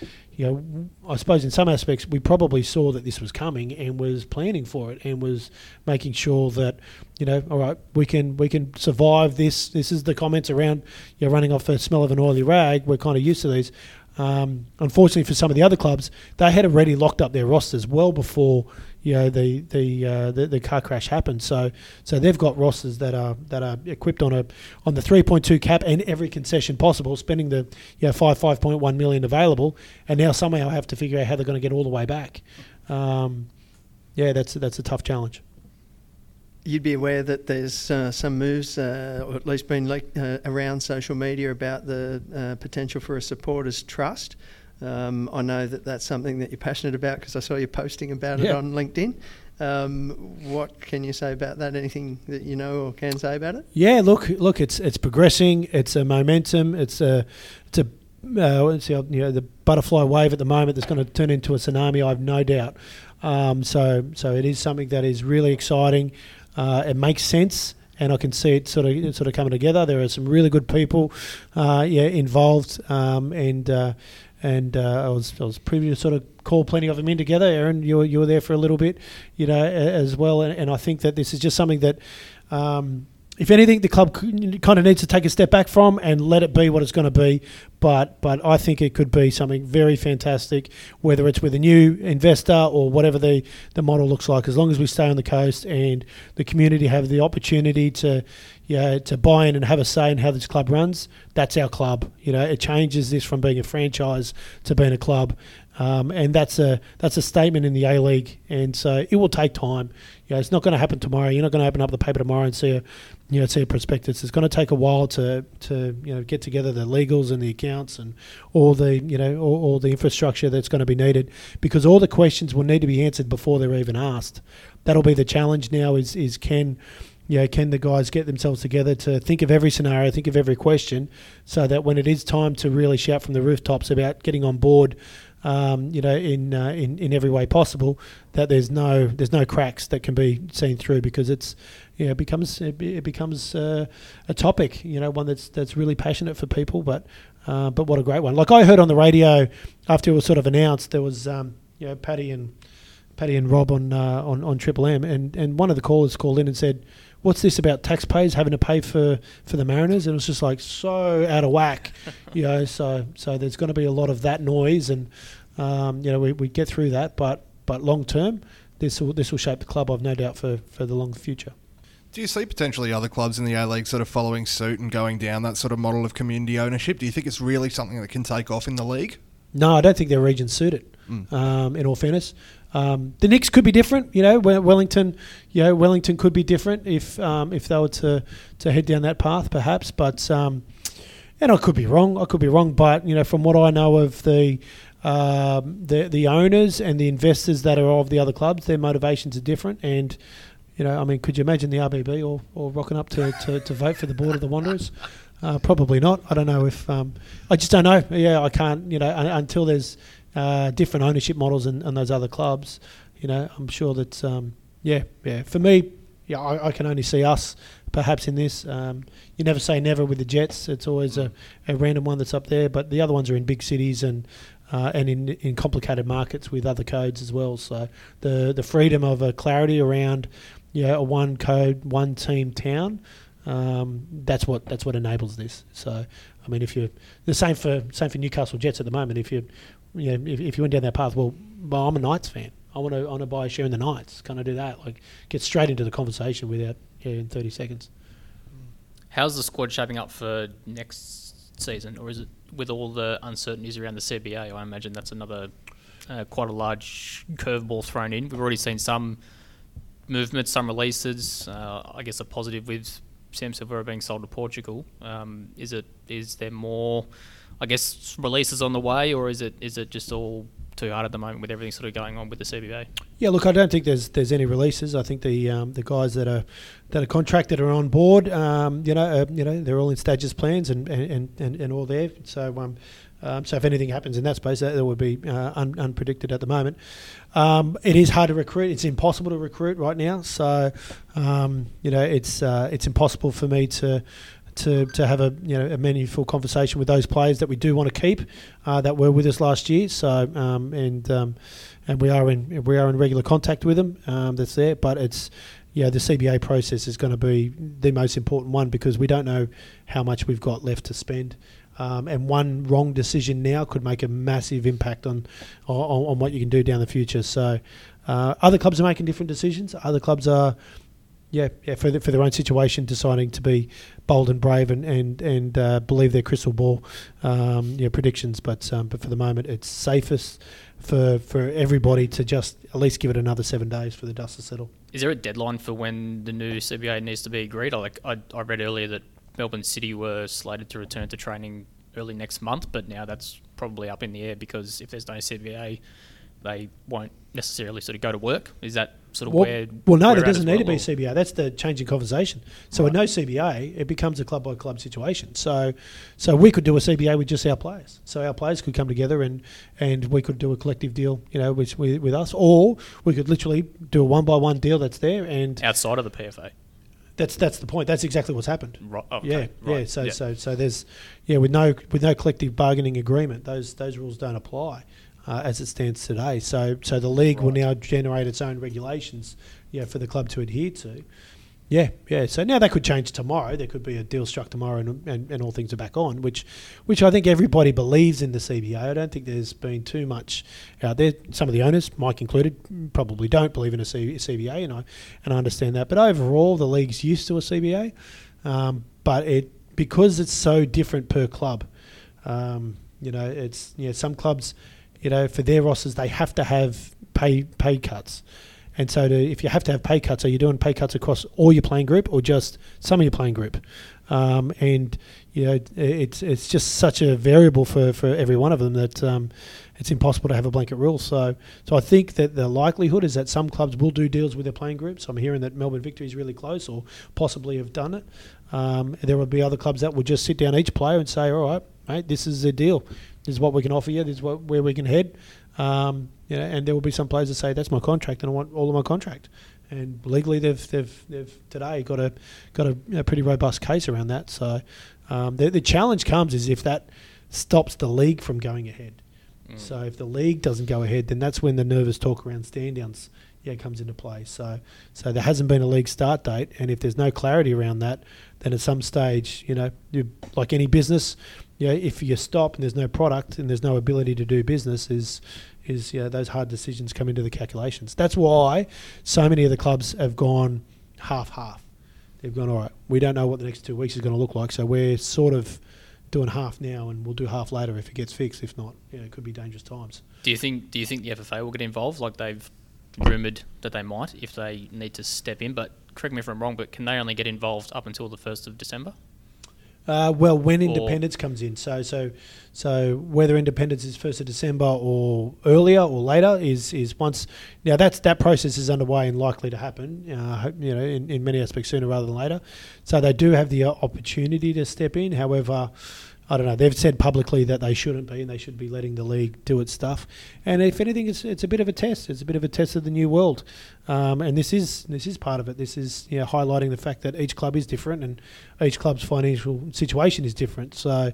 I suppose in some aspects we probably saw that this was coming and was planning for it and was making sure that, all right, we can survive this. This is the comments around running off the smell of an oily rag. We're kind of used to these. Unfortunately for some of the other clubs, they had already locked up their rosters well before the car crash happened. So they've got rosters that are equipped on the 3.2 cap and every concession possible, spending the 5.1 million available, and now somehow have to figure out how they're going to get all the way back. That's a tough challenge. You'd be aware that there's some moves, or at least been around social media about the potential for a supporters trust. I know that that's something that you're passionate about because I saw you posting about it on LinkedIn. What can you say about that? Anything that you know or can say about it? Yeah, look, it's progressing. It's a momentum. It's the butterfly wave at the moment that's going to turn into a tsunami. I've no doubt. So it is something that is really exciting. It makes sense, and I can see it sort of coming together. There are some really good people, involved, and I was privy to sort of call plenty of them in together. Aaron, you were there for a little bit, as well, and I think that this is just something that, if anything, the club kind of needs to take a step back from and let it be what it's going to be. But I think it could be something very fantastic, whether it's with a new investor or whatever the model looks like. As long as we stay on the coast and the community have the opportunity to buy in and have a say in how this club runs, that's our club. It changes this from being a franchise to being a club. And that's a statement in the A-League, and so it will take time. You know, it's not going to happen tomorrow. You're not going to open up the paper tomorrow and see a prospectus. It's going to take a while to get together the legals and the accounts and all the infrastructure that's going to be needed, because all the questions will need to be answered before they're even asked. That'll be the challenge now. Can the guys get themselves together to think of every scenario, think of every question, so that when it is time to really shout from the rooftops about getting on board, in every way possible, that there's no cracks that can be seen through, because it becomes a topic, one that's really passionate for people, but what a great one. Like, I heard on the radio after it was sort of announced, there was Paddy and Rob on Triple M, and one of the callers called in and said, "What's this about taxpayers having to pay for the Mariners?" And it was just like so out of whack, So there's going to be a lot of that noise, and we get through that, but long term, this will shape the club, I've no doubt, for the long future. Do you see potentially other clubs in the A-League sort of following suit and going down that sort of model of community ownership? Do you think it's really something that can take off in the league? No, I don't think their regions suit it. In all fairness. The Knicks could be different, Wellington could be different if they were to head down that path, perhaps. But and I could be wrong. But from what I know of the owners and the investors that are of the other clubs, their motivations are different. And could you imagine the RBB or rocking up to vote for the board of the Wanderers? Probably not. I don't know if I just don't know. Yeah, I can't. Until there's different ownership models and those other clubs, I'm sure that for me, I can only see us perhaps in this. You never say never with the Jets. It's always a random one that's up there, but the other ones are in big cities and in complicated markets with other codes as well. So the freedom of clarity around a one code, one team town, that's what enables this. So if you're the same for Newcastle Jets at the moment, if you went down that path, well, I'm a Knights fan. I want to buy a share in the Knights. Can I do that? Like, get straight into the conversation without in 30 seconds. How's the squad shaping up for next season, or is it with all the uncertainties around the CBA? I imagine that's another quite a large curveball thrown in. We've already seen some movements, some releases. I guess a positive with Sam Silvera being sold to Portugal. Is there more? I guess releases on the way, or is it just all too hard at the moment with everything sort of going on with the CBA? Yeah, look, I don't think there's any releases. I think the guys that are contracted are on board. They're all in stages plans and all there. So so if anything happens in that space, that would be unpredicted at the moment. It is hard to recruit. It's impossible to recruit right now. So it's impossible for me to have a meaningful conversation with those players that we do want to keep that were with us last year. So and we are in regular contact with them. That's there, but it's the CBA process is going to be the most important one, because we don't know how much we've got left to spend. And one wrong decision now could make a massive impact on what you can do down the future. So other clubs are making different decisions. Other clubs are. For their own situation, deciding to be bold and brave and believe their crystal ball predictions. But for the moment, it's safest for everybody to just at least give it another 7 days for the dust to settle. Is there a deadline for when the new CBA needs to be agreed? I read earlier that Melbourne City were slated to return to training early next month, but now that's probably up in the air, because if there's no CBA, they won't necessarily sort of go to work. Is that sort of where? Well, no, there doesn't need to be CBA. That's the changing conversation. So right. With no CBA, it becomes a club by club situation. So we could do a CBA with just our players. So our players could come together and we could do a collective deal, with us, or we could literally do a one by one deal that's there and outside of the PFA. That's the point. That's exactly what's happened. Right. Okay. Yeah. Right. Yeah. So there's with no collective bargaining agreement, those rules don't apply. As it stands today, so the league will now generate its own regulations, for the club to adhere to. So now that could change tomorrow. There could be a deal struck tomorrow, and all things are back on, which I think everybody believes in the CBA. I don't think there's been too much out there. Some of the owners, Mike included, probably don't believe in a CBA, and I understand that. But overall, the league's used to a CBA, because it's so different per club. Some clubs. you know, for their rosters, they have to have pay cuts. And so if you have to have pay cuts, are you doing pay cuts across all your playing group or just some of your playing group? And, you know, it's just such a variable for every one of them that it's impossible to have a blanket rule. So I think that the likelihood is that some clubs will do deals with their playing groups. I'm hearing that Melbourne Victory is really close or possibly have done it. There will be other clubs that will just sit down each player and say, all right, mate, this is the deal. This is what we can offer you. This is where we can head. You know, and there will be some players that say, that's my contract and I want all of my contract. And legally they've today got a pretty robust case around that. So the challenge comes is if that stops the league from going ahead. Mm. So if the league doesn't go ahead, then that's when the nervous talk around stand downs comes into play. So there hasn't been a league start date, and if there's no clarity around that, then at some stage, you know, like any business, you know, if you stop and there's no product and there's no ability to do business, is you know, those hard decisions come into the calculations. That's why so many of the clubs have gone half. They've gone, all right, we don't know what the next 2 weeks is going to look like, so we're sort of doing half now, and we'll do half later if it gets fixed. If not, you know, it could be dangerous times. Do you think the FFA will get involved? Like they've rumoured that they might if they need to step in, but correct me if I'm wrong, but can they only get involved up until the 1st of December? Well, when independence comes in. So whether independence is 1st of December or earlier or later is once... Now, that process is underway and likely to happen, you know, in many aspects sooner rather than later. So they do have the opportunity to step in. However, I don't know. They've said publicly that they shouldn't be, and they should be letting the league do its stuff. And if anything, it's a bit of a test. It's a bit of a test of the new world. And this is part of it. This is, you know, highlighting the fact that each club is different and each club's financial situation is different. So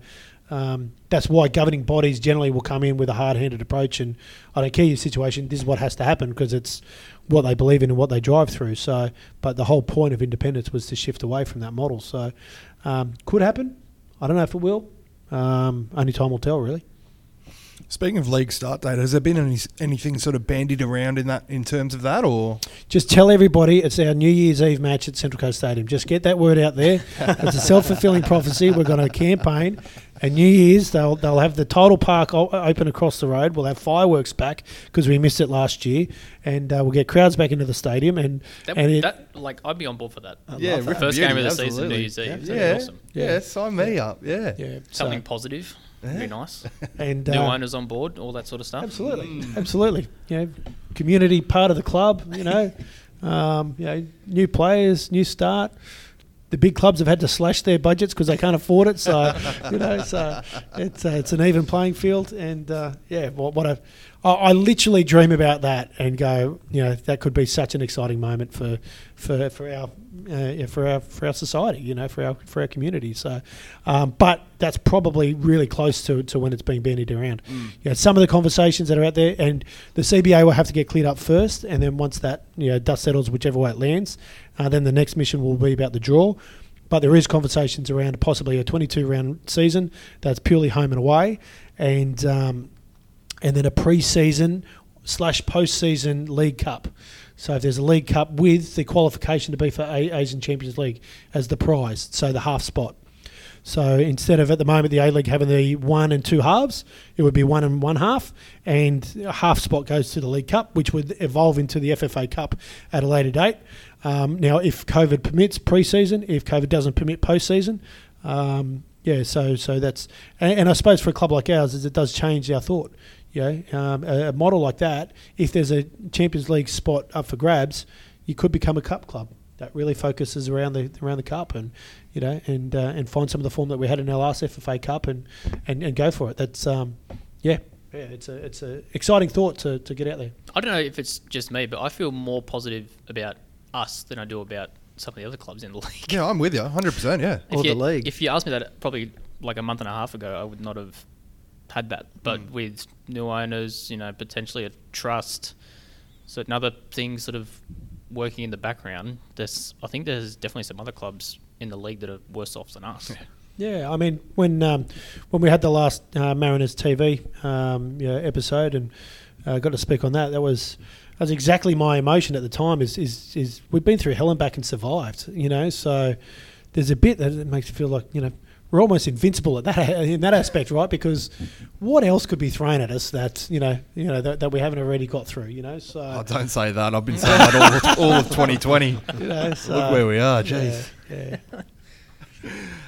that's why governing bodies generally will come in with a hard-handed approach. And I don't care your situation. This is what has to happen because it's what they believe in and what they drive through. So, but the whole point of independence was to shift away from that model. So could happen. I don't know if it will. Only time will tell, really. Speaking of league start date, has there been anything sort of bandied around in terms of that, or just tell everybody it's our New Year's Eve match at Central Coast Stadium? Just get that word out there. It's a self-fulfilling prophecy. We're going to campaign, and New Year's they'll have the tidal park open across the road. We'll have fireworks back because we missed it last year, and we'll get crowds back into the stadium. And I'd be on board for that. That. First game of the season, New Year's Eve. Yeah, awesome. Yeah, sign me up. Yeah. Something positive. Yeah. Be nice. And new owners on board, all that sort of stuff. Absolutely. You know, community part of the club. You know, new players, new start. The big clubs have had to slash their budgets because they can't afford it. So you know, so it's an even playing field. And I literally dream about that and go, you know, that could be such an exciting moment for our society, you know, for our community. So, but that's probably really close to when it's being bandied around. Mm. You know, some of the conversations that are out there, and the CBA will have to get cleared up first, and then once that, you know, dust settles, whichever way it lands, then the next mission will be about the draw. But there is conversations around possibly a 22-round season that's purely home and away, and then a pre-season / post-season League Cup. So if there's a League Cup with the qualification to be for Asian Champions League as the prize, so the half spot. So instead of at the moment the A-League having the 1 and 2 halves, it would be 1 and 1/2, and a half spot goes to the League Cup, which would evolve into the FFA Cup at a later date. Now, if COVID permits pre-season, if COVID doesn't permit post-season, so that's... And I suppose for a club like ours, it does change our thought. You know, a model like that, if there's a Champions League spot up for grabs, you could become a cup club that really focuses around the cup, and you know, and find some of the form that we had in our last FFA Cup and go for it. That's it's a exciting thought to get out there. I don't know if it's just me, but I feel more positive about us than I do about some of the other clubs in the league. Yeah, I'm with you 100%. Yeah, or the league. If you asked me that probably like a month and a half ago, I would not have had that, but with new owners, you know, potentially a trust, certain other things sort of working in the background, I think there's definitely some other clubs in the league that are worse off than us. Yeah, I mean, when we had the last Mariners TV episode and got to speak on that, that was exactly my emotion at the time. Is we've been through hell and back and survived, you know, so there's a bit that it makes you feel like, you know, we're almost invincible at that in that aspect, right? Because what else could be thrown at us that that we haven't already got through? You know, so oh, don't say that. I've been saying that all of 2020. You know, so look where we are. Jeez. Yeah.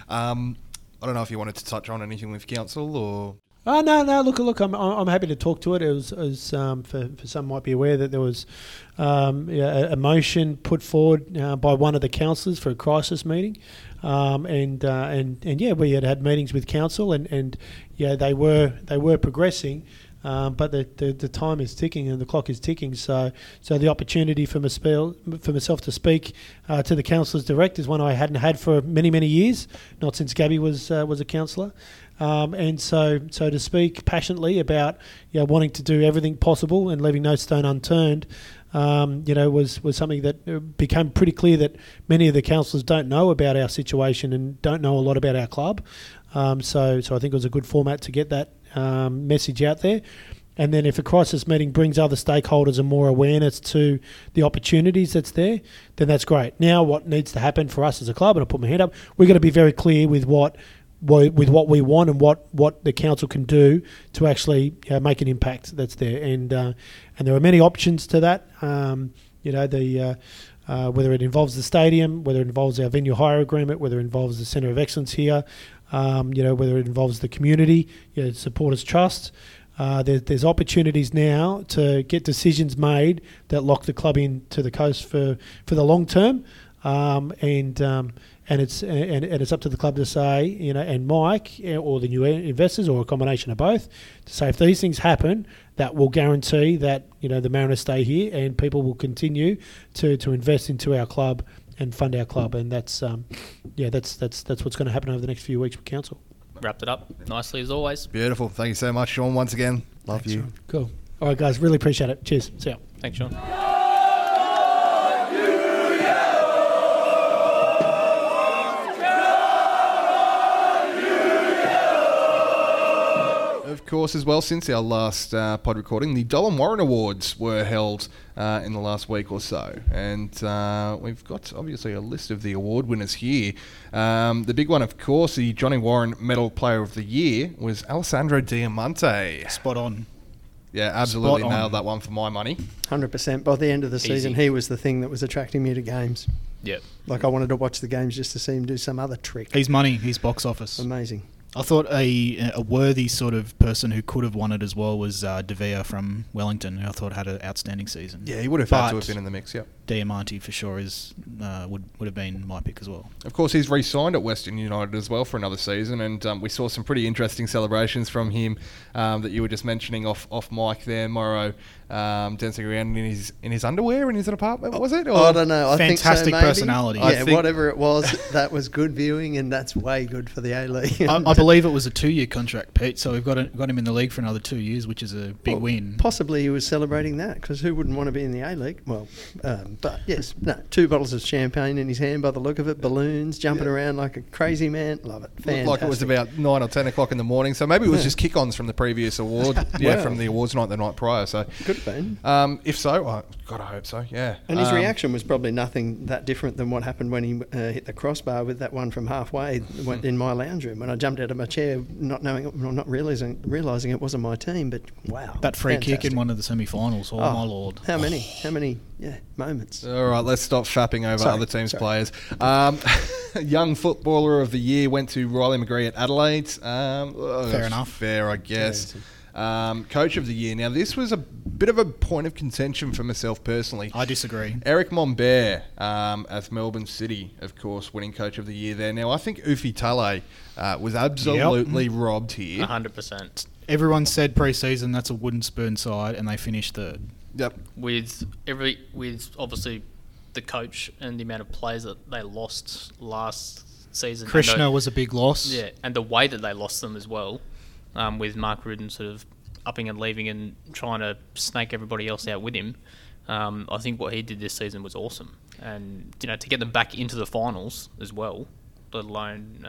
I don't know if you wanted to touch on anything with council or. Oh, no. Look. I'm happy to talk to it. It was for some might be aware that there was a motion put forward by one of the councillors for a crisis meeting, and we had meetings with council, and they were progressing. But the time is ticking and the clock is ticking, so the opportunity for myself to speak to the councillors direct is one I hadn't had for many years, not since Gabby was a councillor, and so to speak passionately about wanting to do everything possible and leaving no stone unturned. Was something that became pretty clear that many of the councillors don't know about our situation and don't know a lot about our club. So I think it was a good format to get that message out there. And then if a crisis meeting brings other stakeholders and more awareness to the opportunities that's there, then that's great. Now what needs to happen for us as a club, and I put my hand up, we've got to be very clear with what we want and what the council can do to actually make an impact that's there. And there are many options to that, whether it involves the stadium, whether it involves our venue hire agreement, whether it involves the Centre of Excellence here, whether it involves the community, supporters trust. There's opportunities now to get decisions made that lock the club into the coast for the long term, and it's up to the club to say, and Mike or the new investors or a combination of both, to say if these things happen, that will guarantee that the Mariners stay here and people will continue to invest into our club and fund our club, and that's what's going to happen over the next few weeks with council. Wrapped it up nicely as always. Beautiful. Thank you so much, Sean, once again. Love Thanks, you. Sean. Cool. All right, guys. Really appreciate it. Cheers. See ya. Thanks, Sean. Of course, as well, since our last pod recording, the Dolan Warren Awards were held in the last week or so, and we've got obviously a list of the award winners here. The big one, of course, the Johnny Warren Medal Player of the Year was Alessandro Diamante. Spot on. Yeah, absolutely spot nailed on. That one for my money. 100%. By the end of the season, he was the thing that was attracting me to games. Yeah, I wanted to watch the games just to see him do some other trick. He's money. He's box office. Amazing. I thought a worthy sort of person who could have won it as well was De Vea from Wellington, who I thought had an outstanding season. Yeah, he would have had to have been in the mix, yep. Diamante for sure would have been my pick as well. Of course, he's re-signed at Western United as well for another season, and we saw some pretty interesting celebrations from him that you were just mentioning off mic there, Morrow. Dancing around in his underwear in his apartment, was it? Or I don't know. I fantastic think so, personality. Yeah, whatever it was, that was good viewing, and that's way good for the A-League. I believe it was a 2-year contract, Pete. So we've got him in the league for another 2 years, which is a big win. Possibly he was celebrating that, because who wouldn't want to be in the A-League? Well, but yes, no. 2 bottles of champagne in his hand by the look of it, balloons, jumping around like a crazy man. Love it. Fantastic. Looked like it was about 9 or 10 o'clock in the morning. So maybe it was just kick-ons from the previous award, from the awards night the night prior. So. Good. If so, God, I hope so. Yeah. And his reaction was probably nothing that different than what happened when he hit the crossbar with that one from halfway in my lounge room. And I jumped out of my chair, not realizing it wasn't my team. But wow, that free kick in one of the semi-finals. Oh my lord! How many? Yeah, moments. All right, let's stop fapping over other teams' players. Young Footballer of the Year went to Riley McGree at Adelaide. Fair enough. Fair, I guess. Yeah, Coach of the Year. Now, this was a bit of a point of contention for myself personally. I disagree. Erick Mombaerts at Melbourne City, of course, winning Coach of the Year there. Now, I think Ufi Tale was absolutely robbed here. 100%. Everyone said pre-season that's a wooden spoon side, and they finished third. Yep. With obviously the coach and the amount of players that they lost last season. Krishna was a big loss. Yeah, and the way that they lost them as well. With Mark Rudin sort of upping and leaving and trying to snake everybody else out with him, I think what he did this season was awesome. And to get them back into the finals as well, let alone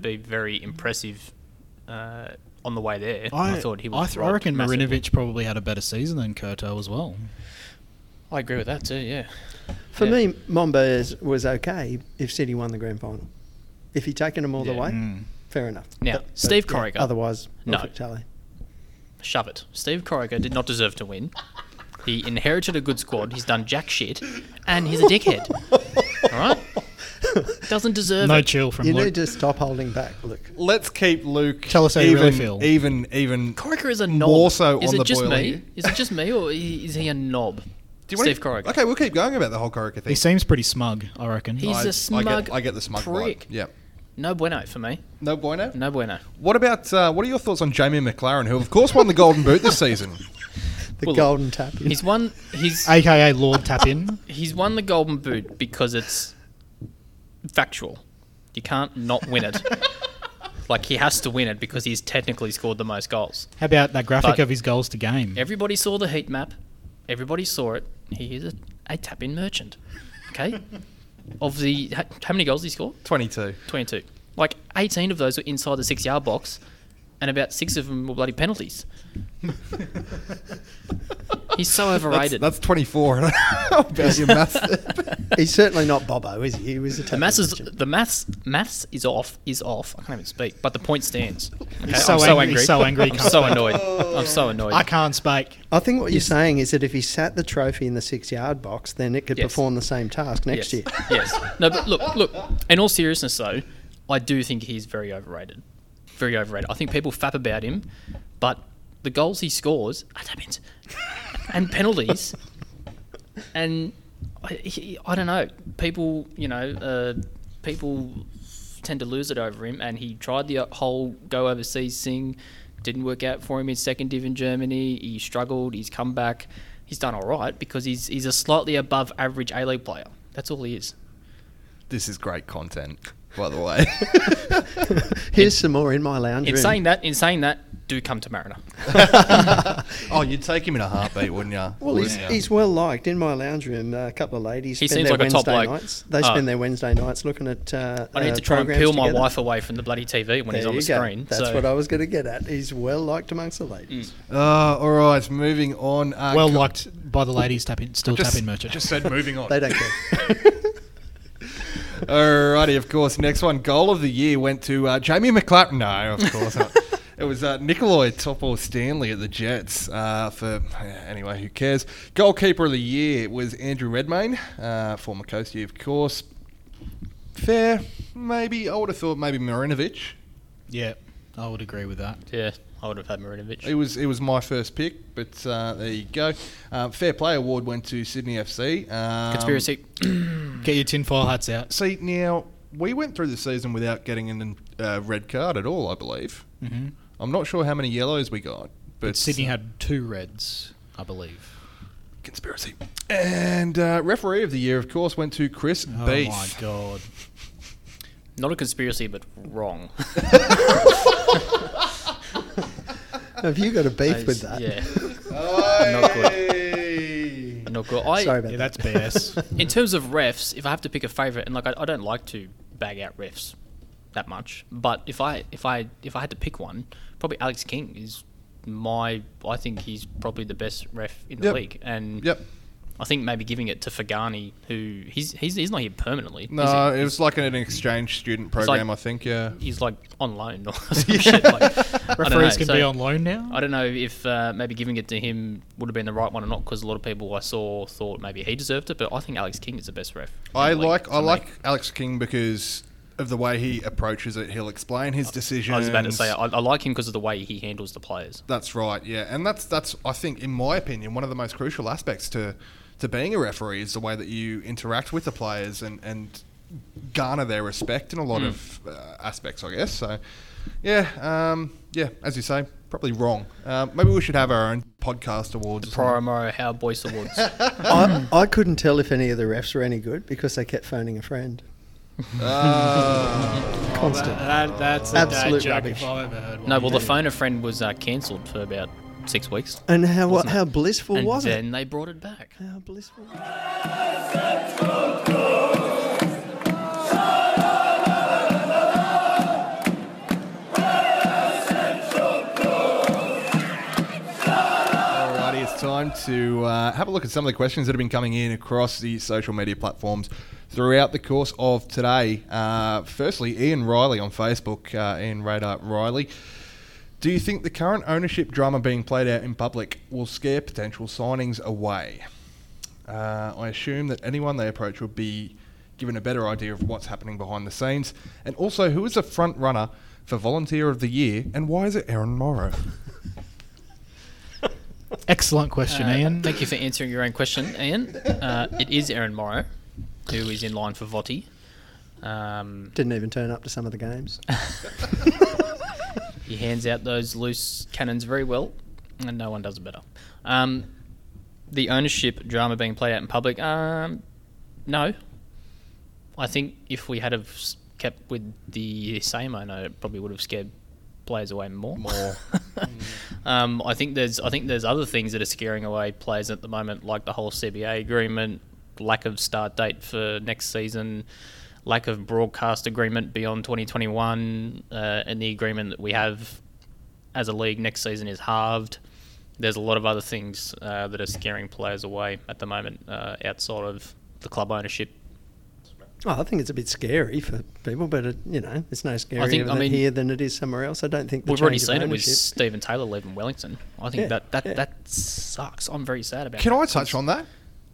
be very impressive on the way there. I thought he was. I reckon Marinovic probably had a better season than Curto as well. I agree with that too. Yeah. For me, Mombaerts was okay if City won the grand final. if he'd taken them all the way, fair enough. Now, Steve Corrigan. Yeah, otherwise, no. Shove it. Steve Corrigan did not deserve to win. He inherited a good squad. He's done jack shit. And he's a dickhead. All right? Doesn't deserve no chill from you Luke. You need to stop holding back, Luke. Let's keep Luke. Tell us how you really feel. Even Corrigan is a knob. More so is on it the just boil me? Is it just me, or is he a knob? Steve Corrigan. Okay, we'll keep going about the whole Corrigan thing. He seems pretty smug, I reckon. He's a smug I get the smug prick. Yeah. No bueno for me. No bueno? No bueno. What about what are your thoughts on Jamie McLaren, who of course won the Golden Boot this season? Golden Tap-In. He's won... AKA Lord Tap-In. He's won the Golden Boot because it's factual. You can't not win it. Like, he has to win it because he's technically scored the most goals. How about that graphic of his goals to game? Everybody saw the heat map. Everybody saw it. He is a Tap-In merchant. Okay? Of the... How many goals did he score? 22. Like, 18 of those were inside the 6-yard box, and about 6 of them were bloody penalties. He's so overrated. That's 24. Your maths. He's certainly not Bobo, is he? He was a the maths is off. I can't even speak, but the point stands. Okay? I'm so angry. I'm so annoyed. I can't speak. I think what you're saying is that if he sat the trophy in the 6-yard box, then it could perform the same task next year. Yes. No, but look. In all seriousness, though, I do think he's very overrated. Very overrated. I think people fap about him, but the goals he scores are tap-ins and penalties, and I don't know. People, people tend to lose it over him. And he tried the whole go overseas thing, didn't work out for him in second div in Germany. He struggled. He's come back. He's done all right because he's a slightly above average A-League player. That's all he is. This is great content, by the way. Here's some more in my lounge room. In saying that. Do come to Mariner. Oh, you'd take him in a heartbeat, wouldn't you? Well, he's well liked. In my lounge room, a couple of ladies spend their Wednesday nights looking at I need to try and peel my wife away from the bloody TV when he's on the screen. That's what I was going to get at. He's well liked amongst the ladies. All right, moving on. Well liked by the ladies, Tap-In merchant. Just said moving on. They don't care. Alrighty, of course, next one. Goal of the year went to Jamie McLaren. No, of course not. It was Nikolai Topor-Stanley at the Jets anyway, who cares. Goalkeeper of the year was Andrew Redmayne, former Coastie, of course. Fair, maybe. I would have thought maybe Marinovic. Yeah, I would agree with that. Yeah, I would have had Marinovic. It was my first pick, but there you go. Fair Play Award went to Sydney FC. Conspiracy. Get your tinfoil hats out. See, now, we went through the season without getting a red card at all, I believe. Mm-hmm. I'm not sure how many yellows we got, but Sydney had 2 reds, I believe. Conspiracy. And referee of the year, of course, went to Chris Beath. Oh my god! Not a conspiracy, but wrong. Have you got a beef with that? Yeah. Not good. Not good. Sorry about that. That's BS. In terms of refs, if I have to pick a favourite, and I don't like to bag out refs that much, but if I had to pick one, probably Alex King is I think he's probably the best ref in the league, and I think maybe giving it to Fagani, who he's not here permanently. No, it was like an exchange student program, I think. Yeah, he's like on loan or some shit. Referees can be on loan now. I don't know if maybe giving it to him would have been the right one or not, because a lot of people I saw thought maybe he deserved it, but I think Alex King is the best ref. I like Alex King because of the way he approaches it. He'll explain his decisions. I was about to say, I like him because of the way he handles the players. That's right, yeah. And that's I think, in my opinion, one of the most crucial aspects to being a referee is the way that you interact with the players and garner their respect in a lot of aspects, I guess. So, as you say, probably wrong. Maybe we should have our own podcast awards. The Parramatta How Boyce Awards. I couldn't tell if any of the refs were any good because they kept phoning a friend. Constant. That's a absolute dad joke if I've ever heard one. No, well, the phone a friend was cancelled for about 6 weeks. And how blissful was it? And then they brought it back. How blissful was it? Alrighty, it's time to have a look at some of the questions that have been coming in across the social media platforms. throughout the course of today. Firstly, Ian Riley on Facebook, Ian Radar Riley. Do you think the current ownership drama being played out in public will scare potential signings away? I assume that anyone they approach will be given a better idea of what's happening behind the scenes. And also, who is the front runner for Volunteer of the Year, and why is it Aaron Morrow? Excellent question, Ian. Thank you for answering your own question, Ian. It is Aaron Morrow, who is in line for VOTI. Didn't even turn up to some of the games. He hands out those loose cannons very well, and no one does it better. The ownership drama being played out in public, no. I think if we had have kept with the same owner, it probably would have scared players away more. I think there's other things that are scaring away players at the moment, like the whole CBA agreement, lack of start date for next season, lack of broadcast agreement beyond 2021, and the agreement that we have as a league next season is halved. There's a lot of other things that are scaring players away at the moment outside of the club ownership. Oh, I think it's a bit scary for people, but it's no scarier here than it is somewhere else. I don't think we've already seen it with Stephen Taylor leaving Wellington. I think that sucks. I'm very sad about. Can I touch on that?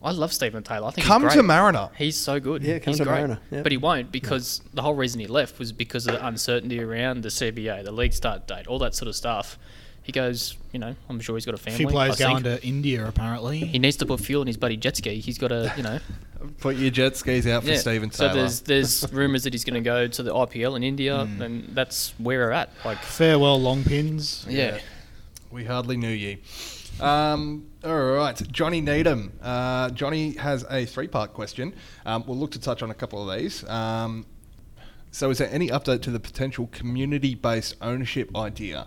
I love Stephen Taylor. I think come he's great. To Mariner. He's so good. Yeah, come to Mariner. Yep. But he won't because the whole reason he left was because of the uncertainty around the CBA, the league start date, all that sort of stuff. He goes, I'm sure he's got a family. A few players going to India, apparently. He needs to put fuel in his buddy jet ski. He's got to, Put your jet skis out for Stephen Taylor. So there's rumours that he's going to go to the IPL in India, and that's where we're at. Farewell, long pins. Yeah. We hardly knew ye. All right, Johnny Needham. Johnny has a three-part question. We'll look to touch on a couple of these. So is there any update to the potential community-based ownership idea?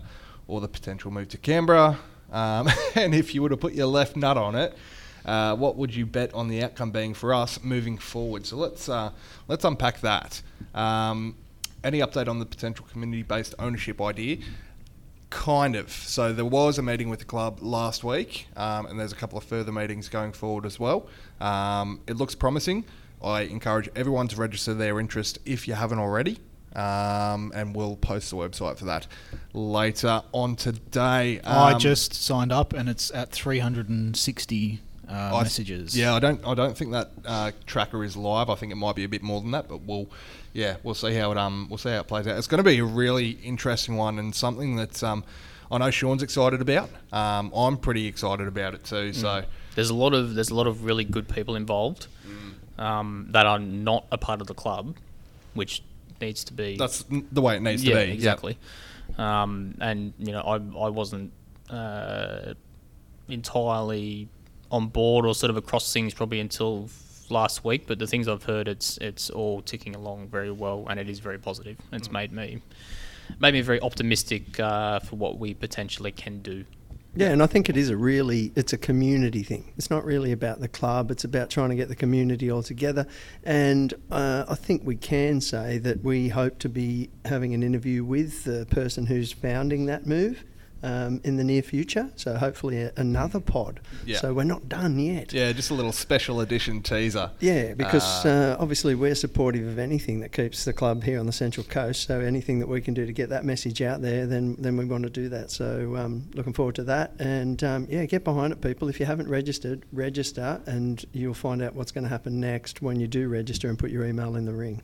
Or the potential move to Canberra, and if you were to put your left nut on it, what would you bet on the outcome being for us moving forward? So let's unpack that. Any update on the potential community-based ownership idea? Kind of. So there was a meeting with the club last week, and there's a couple of further meetings going forward as well. It looks promising. I encourage everyone to register their interest if you haven't already. And we'll post the website for that later on today. I just signed up, and it's at 360 messages. Yeah, I don't think that tracker is live. I think it might be a bit more than that, but we'll see how it plays out. It's going to be a really interesting one, and something that I know Sean's excited about. I'm pretty excited about it too. So there's a lot of really good people involved that are not a part of the club, which needs to be. That's the way it needs to be. Exactly. Yep. And I wasn't entirely on board or sort of across things probably until last week, but the things I've heard, it's all ticking along very well, and it is very positive. It's made me very optimistic for what we potentially can do. Yeah, and I think it is it's a community thing. It's not really about the club. It's about trying to get the community all together. And I think we can say that we hope to be having an interview with the person who's founding that move in the near future. So hopefully another pod. Yeah. So we're not done yet. Yeah, just a little special edition teaser. Yeah, because obviously we're supportive of anything that keeps the club here on the Central Coast. So anything that we can do to get that message out there, then we want to do that. So looking forward to that. And get behind it, people. If you haven't registered, register, and you'll find out what's going to happen next when you do register and put your email in the ring.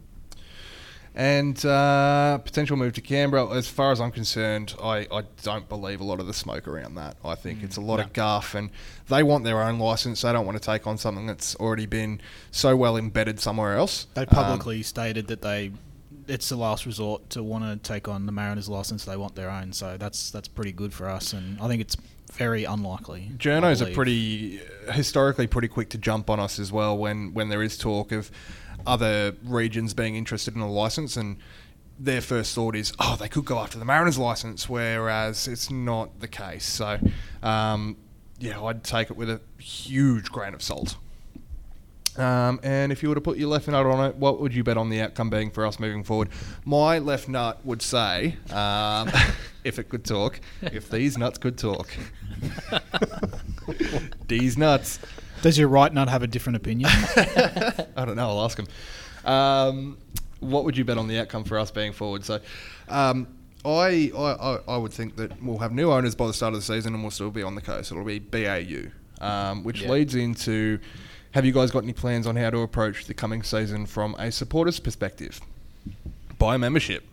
And potential move to Canberra, as far as I'm concerned, I don't believe a lot of the smoke around that. I think it's a lot of guff, and they want their own licence. They don't want to take on something that's already been so well embedded somewhere else. They publicly stated that it's the last resort to want to take on the Mariners licence. They want their own, so that's pretty good for us, and I think it's very unlikely. Journos are historically pretty quick to jump on us as well when there is talk of other regions being interested in a licence, and their first thought is, they could go after the Mariners licence, whereas it's not the case. So, I'd take it with a huge grain of salt. And if you were to put your left nut on it, what would you bet on the outcome being for us moving forward? My left nut would say, if it could talk, if these nuts could talk. These nuts. Does your right nut have a different opinion? I don't know. I'll ask him. What would you bet on the outcome for us being forward? So I would think that we'll have new owners by the start of the season and we'll still be on the coast. It'll be BAU, which leads into... Have you guys got any plans on how to approach the coming season from a supporter's perspective? Buy a membership.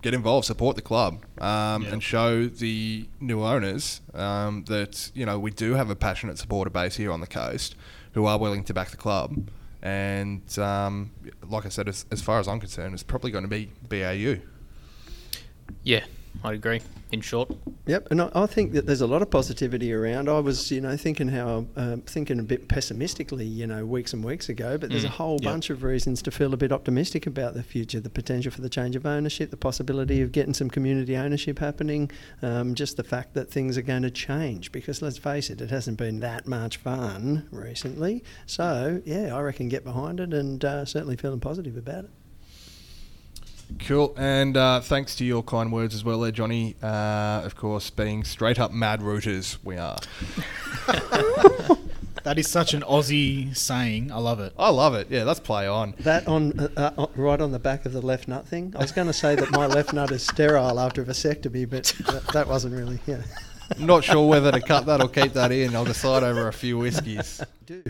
Get involved. Support the club. And show the new owners that, you know, we do have a passionate supporter base here on the coast who are willing to back the club. And like I said, as far as I'm concerned, it's probably going to be BAU. Yeah, I agree. In short. Yep, and I think that there's a lot of positivity around. I was, thinking a bit pessimistically, weeks and weeks ago, but there's a whole bunch of reasons to feel a bit optimistic about the future, the potential for the change of ownership, the possibility of getting some community ownership happening, just the fact that things are going to change, because let's face it, it hasn't been that much fun recently. So, yeah, I reckon get behind it and certainly feeling positive about it. Cool, and thanks to your kind words as well there, Johnny. Of course, being straight up mad rooters, we are. That is such an Aussie saying. I love it. I love it. Yeah, that's play on. That on right on the back of the left nut thing. I was going to say that my left nut is sterile after a vasectomy, but that wasn't really. Yeah. Not sure whether to cut that or keep that in. I'll decide over a few whiskies. Do.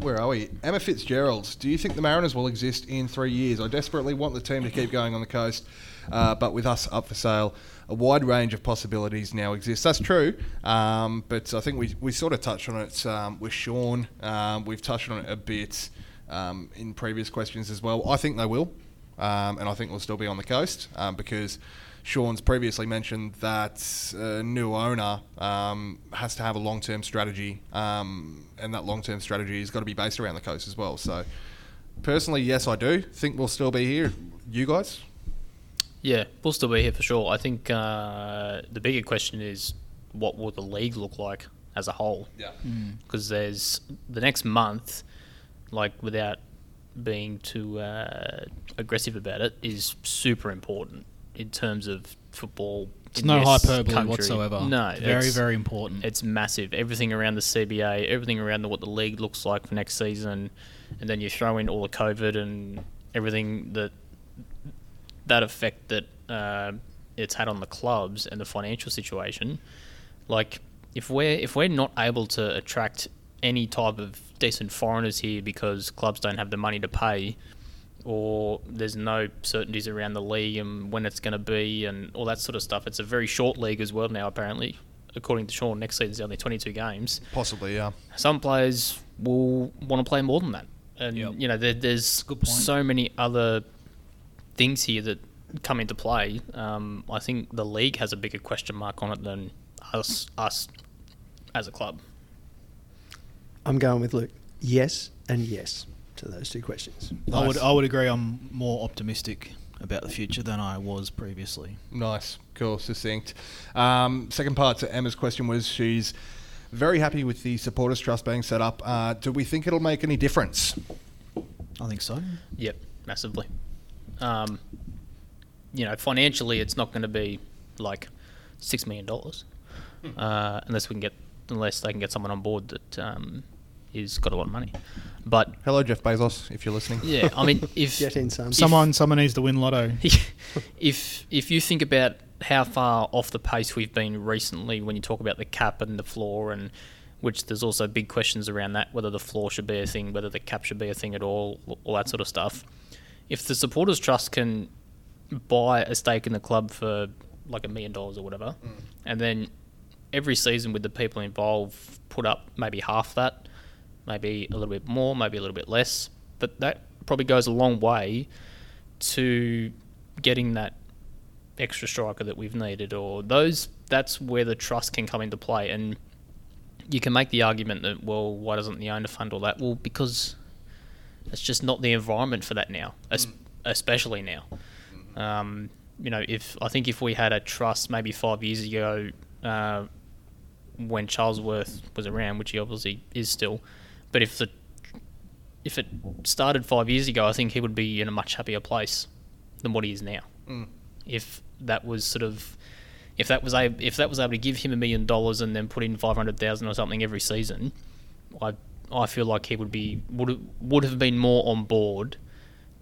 Where are we? Emma Fitzgerald, do you think the Mariners will exist in 3 years? I desperately want the team to keep going on the coast, but with us up for sale, a wide range of possibilities now exists. That's true, but I think we sort of touched on it with Sean. We've touched on it a bit in previous questions as well. I think they will, and I think we'll still be on the coast because... Sean's previously mentioned that a new owner has to have a long-term strategy, and that long-term strategy has got to be based around the coast as well. So, personally, yes, I do think we'll still be here. You guys? Yeah, we'll still be here for sure. I think the bigger question is what will the league look like as a whole? Yeah. Because there's the next month, like without being too aggressive about it, is super important. In terms of football, it's no hyperbole whatsoever. No, it's very, very important. It's massive. Everything around the CBA, everything around what the league looks like for next season, and then you throw in all the COVID and everything that effect that it's had on the clubs and the financial situation. Like, if we're not able to attract any type of decent foreigners here because clubs don't have the money to pay, or there's no certainties around the league and when it's going to be and all that sort of stuff. It's a very short league as well now, apparently. According to Sean, next season's only 22 games. Possibly, yeah. Some players will want to play more than that. And, there's so many other things here that come into play. I think the league has a bigger question mark on it than us as a club. I'm going with Luke. Yes and yes. To those two questions. Nice. I would agree. I'm more optimistic about the future than I was previously. Nice, cool, succinct. Second part to Emma's question was she's very happy with the supporters trust being set up. Do we think it'll make any difference? I think so. Yep, massively. Financially, it's not going to be like $6 million unless they can get someone on board that. He's got a lot of money, but hello Jeff Bezos, if you're listening. Yeah, I mean, if get in someone needs to win lotto. if you think about how far off the pace we've been recently, when you talk about the cap and the floor, and which there's also big questions around that, whether the floor should be a thing, whether the cap should be a thing at all that sort of stuff. If the supporters trust can buy a stake in the club for like $1 million or whatever, and then every season with the people involved put up maybe half that. Maybe a little bit more, maybe a little bit less. But that probably goes a long way to getting that extra striker that we've needed. That's where the trust can come into play. And you can make the argument that, well, why doesn't the owner fund all that? Well, because it's just not the environment for that now, especially now. If we had a trust maybe 5 years ago when Charlesworth was around, which he obviously is still... But if it started 5 years ago, I think he would be in a much happier place than what he is now. If that was sort of If that was able to give him $1 million and then put in 500,000 or something every season, I feel like he would have been more on board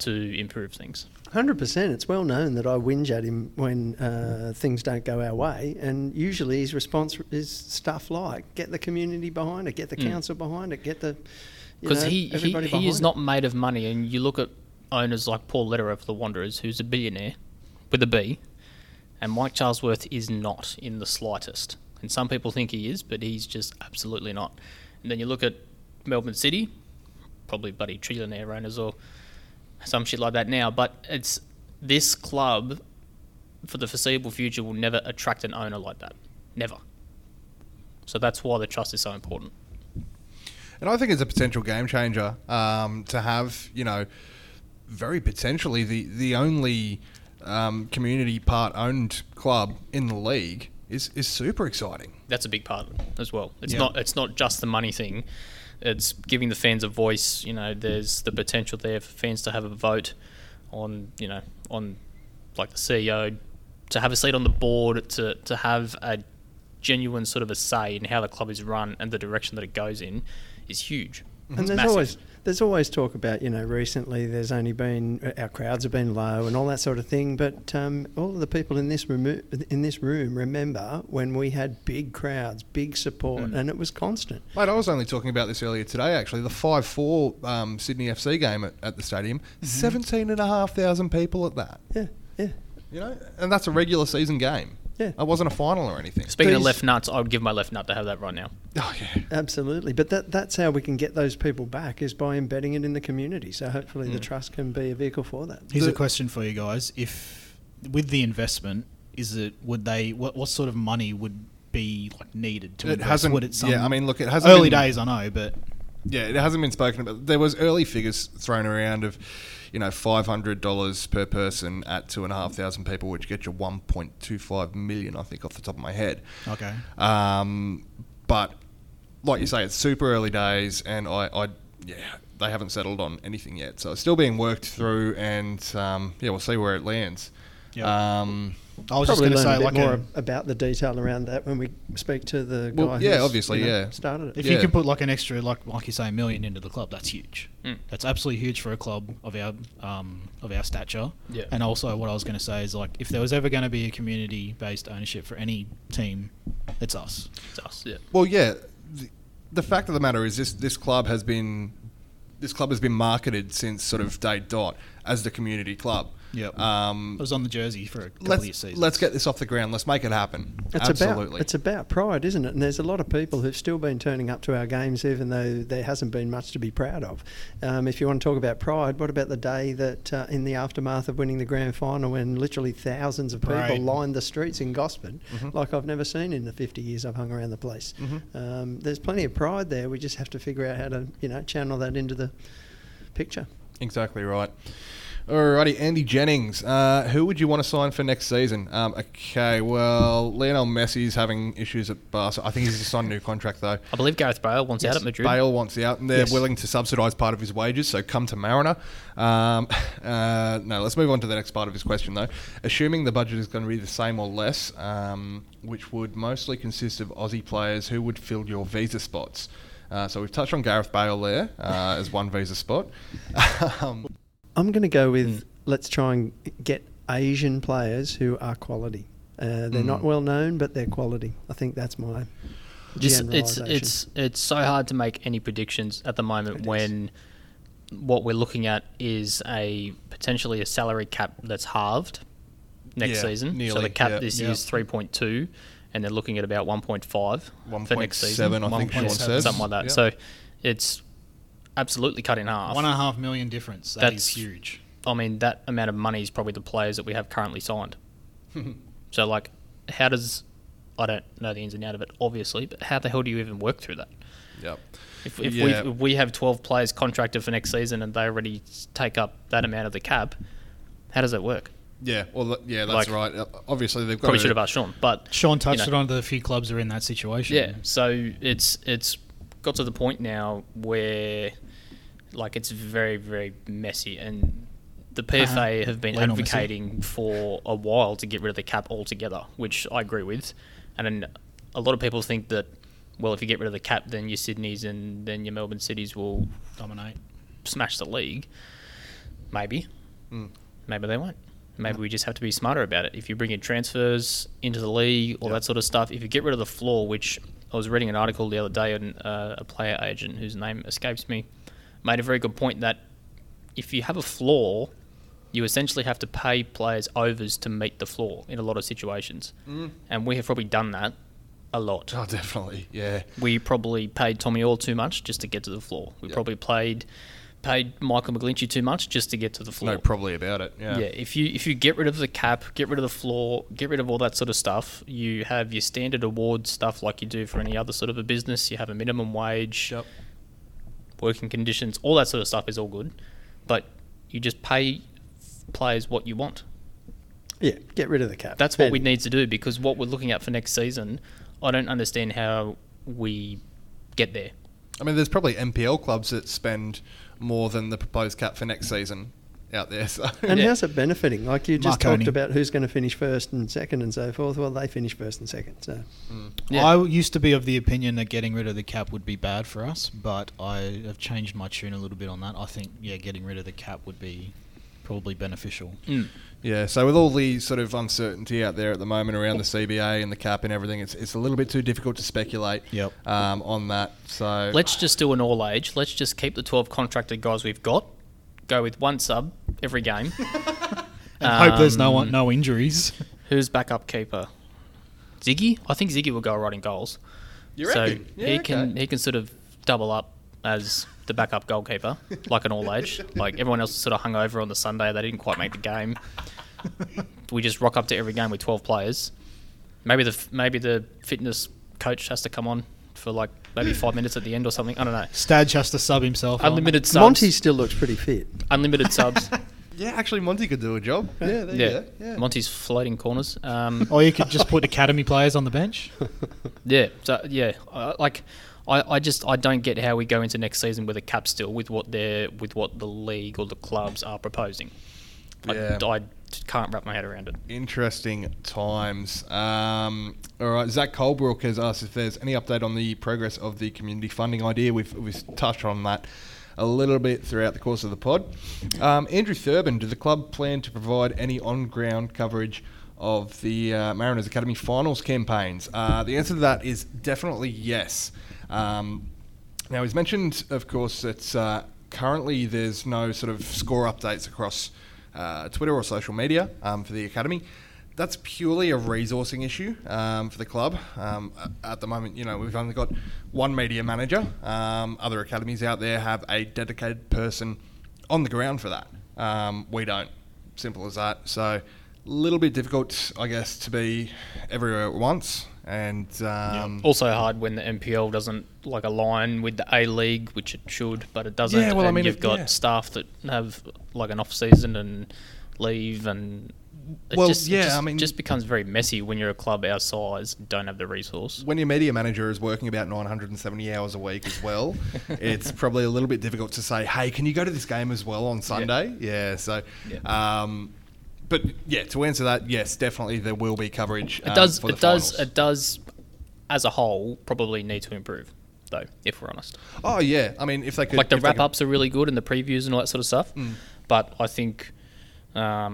to improve things. 100%. It's well known that I whinge at him when things don't go our way, and usually his response is stuff like, get the community behind it, get the council behind it, get the everybody behind it. Is not made of money, and you look at owners like Paul Lederer for the Wanderers, who's a billionaire with a B, and Mike Charlesworth is not in the slightest. And some people think he is, but he's just absolutely not. And then you look at Melbourne City, probably buddy trillionaire owners or some shit like that now, but it's this club for the foreseeable future will never attract an owner like that. Never. So that's why the trust is so important. And I think it's a potential game changer to have, you know, very potentially the only community part owned club in the league is super exciting. That's a big part of it as well. It's not just the money thing. It's giving the fans a voice. You know, there's the potential there for fans to have a vote on, you know, on like the CEO, to have a seat on the board, to have a genuine sort of a say in how the club is run and the direction that it goes in is huge. Mm-hmm. And there's always talk about, you know, recently there's only been, our crowds have been low and all that sort of thing, but all of the people in this room remember when we had big crowds, big support, and it was constant. Mate, I was only talking about this earlier today, actually, the 5-4 Sydney FC game at the stadium, 17,500 people at that. Yeah. You know, and that's a regular season game. Yeah. I wasn't a final or anything. Speaking of left nuts, I would give my left nut to have that right now. Oh, yeah. Absolutely. But that's how we can get those people back, is by embedding it in the community. So hopefully the trust can be a vehicle for that. Here's a question for you guys. If, with the investment, what sort of money would be needed to invest? It hasn't been... Early days, I know, but... Yeah, it hasn't been spoken about. There was early figures thrown around of... You know, $500 per person at 2,500 people, which gets you 1.25 million, I think, off the top of my head. Okay. But like you say, it's super early days, and they haven't settled on anything yet, so it's still being worked through, and we'll see where it lands. Yep. I was probably just going to say about the detail around that when we speak to the guy. Well, yeah, obviously, started it. If you can put like an extra, like you say, $1 million into the club, that's huge. Mm. That's absolutely huge for a club of our stature. Yeah. And also, what I was going to say is, like, if there was ever going to be a community-based ownership for any team, it's us. It's us. Yeah. Well, yeah. The fact of the matter is, this club has been marketed since sort of day dot as the community club. Yep. It was on the jersey for a couple of seasons. Let's get this off the ground. Let's make it happen. It's about pride, isn't it? And there's a lot of people who've still been turning up to our games, even though there hasn't been much to be proud of. If you want to talk about pride, what about the day that in the aftermath of winning the grand final, when literally thousands of people lined the streets in Gosford, like I've never seen in the 50 years I've hung around the place? Mm-hmm. There's plenty of pride there. We just have to figure out how to, you know, channel that into the picture. Exactly right. Alrighty, Andy Jennings. Who would you want to sign for next season? Okay, well, Lionel Messi's having issues at Barca. I think he's just signed a new contract, though. I believe Gareth Bale wants out at Madrid. Bale wants out, and they're willing to subsidise part of his wages, so come to Mariner. No, let's move on to the next part of his question, though. Assuming the budget is going to be the same or less, which would mostly consist of Aussie players, who would fill your visa spots? So we've touched on Gareth Bale there as one visa spot. I'm going to go with, let's try and get Asian players who are quality. They're not well known, but they're quality. I think that's my generalisation. It's so hard to make any predictions at the moment when what we're looking at is potentially a salary cap that's halved next season. Nearly, so the cap this year is 3.2, and they're looking at about 1.5 for next season. 1.7, I think Sean says. Something like that. Yep. So it's... absolutely cut in half. $1.5 million difference. That's huge. I mean, that amount of money is probably the players that we have currently signed. So, like, how does... I don't know the ins and outs of it, obviously, but how the hell do you even work through that? Yep. If we have 12 players contracted for next season and they already take up that amount of the cap, how does that work? Yeah, well, that's right. Obviously, they've got... Probably should have asked Sean, but... Sean touched on the few clubs are in that situation. Yeah, so it's got to the point now where... like, it's very, very messy, and the PFA have been advocating for a while to get rid of the cap altogether, which I agree with. And then a lot of people think that, well, if you get rid of the cap, then your Sydneys and then your Melbourne Cities will dominate, smash the league. Maybe. Maybe they won't. Maybe we just have to be smarter about it. If you bring in transfers into the league, all that sort of stuff, if you get rid of the floor, which I was reading an article the other day on a player agent whose name escapes me, made a very good point that if you have a floor, you essentially have to pay players overs to meet the floor in a lot of situations. And we have probably done that a lot. Oh, definitely, yeah. We probably paid Tommy Orr too much just to get to the floor. We probably paid Michael McGlinchey too much just to get to the floor. No, probably about it. Yeah. Yeah. If you get rid of the cap, get rid of the floor, get rid of all that sort of stuff, you have your standard award stuff like you do for any other sort of a business. You have a minimum wage, working conditions, all that sort of stuff is all good, but you just pay players what you want. Yeah, get rid of the cap. That's what we need to do, because what we're looking at for next season, I don't understand how we get there. I mean, there's probably NPL clubs that spend more than the proposed cap for next season out there. So. And how's it benefiting? Like you just talked about who's going to finish first and second and so forth. Well, they finish first and second. So I used to be of the opinion that getting rid of the cap would be bad for us, but I have changed my tune a little bit on that. I think, getting rid of the cap would be probably beneficial. Yeah, so with all the sort of uncertainty out there at the moment around the CBA and the cap and everything, it's a little bit too difficult to speculate on that. So let's just do an all-age. Let's just keep the 12 contracted guys we've got, go with one sub every game. And hope there's no injuries. Who's backup keeper? Ziggy? I think Ziggy will go right in goals. You reckon? So he can sort of double up as the backup goalkeeper, like an all-age. Like everyone else sort of hung over on the Sunday. They didn't quite make the game. We just rock up to every game with 12 players. Maybe the fitness coach has to come on for like maybe 5 minutes at the end or something. I don't know. Stadge has to sub himself. Unlimited subs. Monty still looks pretty fit. Unlimited subs. Yeah, actually Monty could do a job. Yeah, there you go. Yeah. Monty's floating corners. Or you could just put academy players on the bench. Yeah. So I don't get how we go into next season with a cap still with what the league or the clubs are proposing. Yeah. I can't wrap my head around it. Interesting times. All right, Zach Colebrook has asked if there's any update on the progress of the community funding idea. We've touched on that a little bit throughout the course of the pod. Andrew Thurbin, do the club plan to provide any on-ground coverage of the Mariners Academy finals campaigns? The answer to that is definitely yes. Now, he's mentioned, of course, that currently there's no sort of score updates across Twitter or social media for the academy. That's purely a resourcing issue for the club. At the moment, we've only got one media manager. Other academies out there have a dedicated person on the ground for that. We don't. Simple as that. So, a little bit difficult, I guess, to be everywhere at once. And also hard when the NPL doesn't align with the A League, which it should, but it doesn't. Yeah, well, you've got staff that have an off season and leave, and it just becomes very messy when you're a club our size, don't have the resource. When your media manager is working about 970 hours a week as well, it's probably a little bit difficult to say, "Hey, can you go to this game as well on Sunday?" But yeah, to answer that, yes, definitely there will be coverage. It does, as a whole, probably need to improve, though, if we're honest. Oh yeah, I mean, if they could, the wrap ups are really good and the previews and all that sort of stuff. But I think, I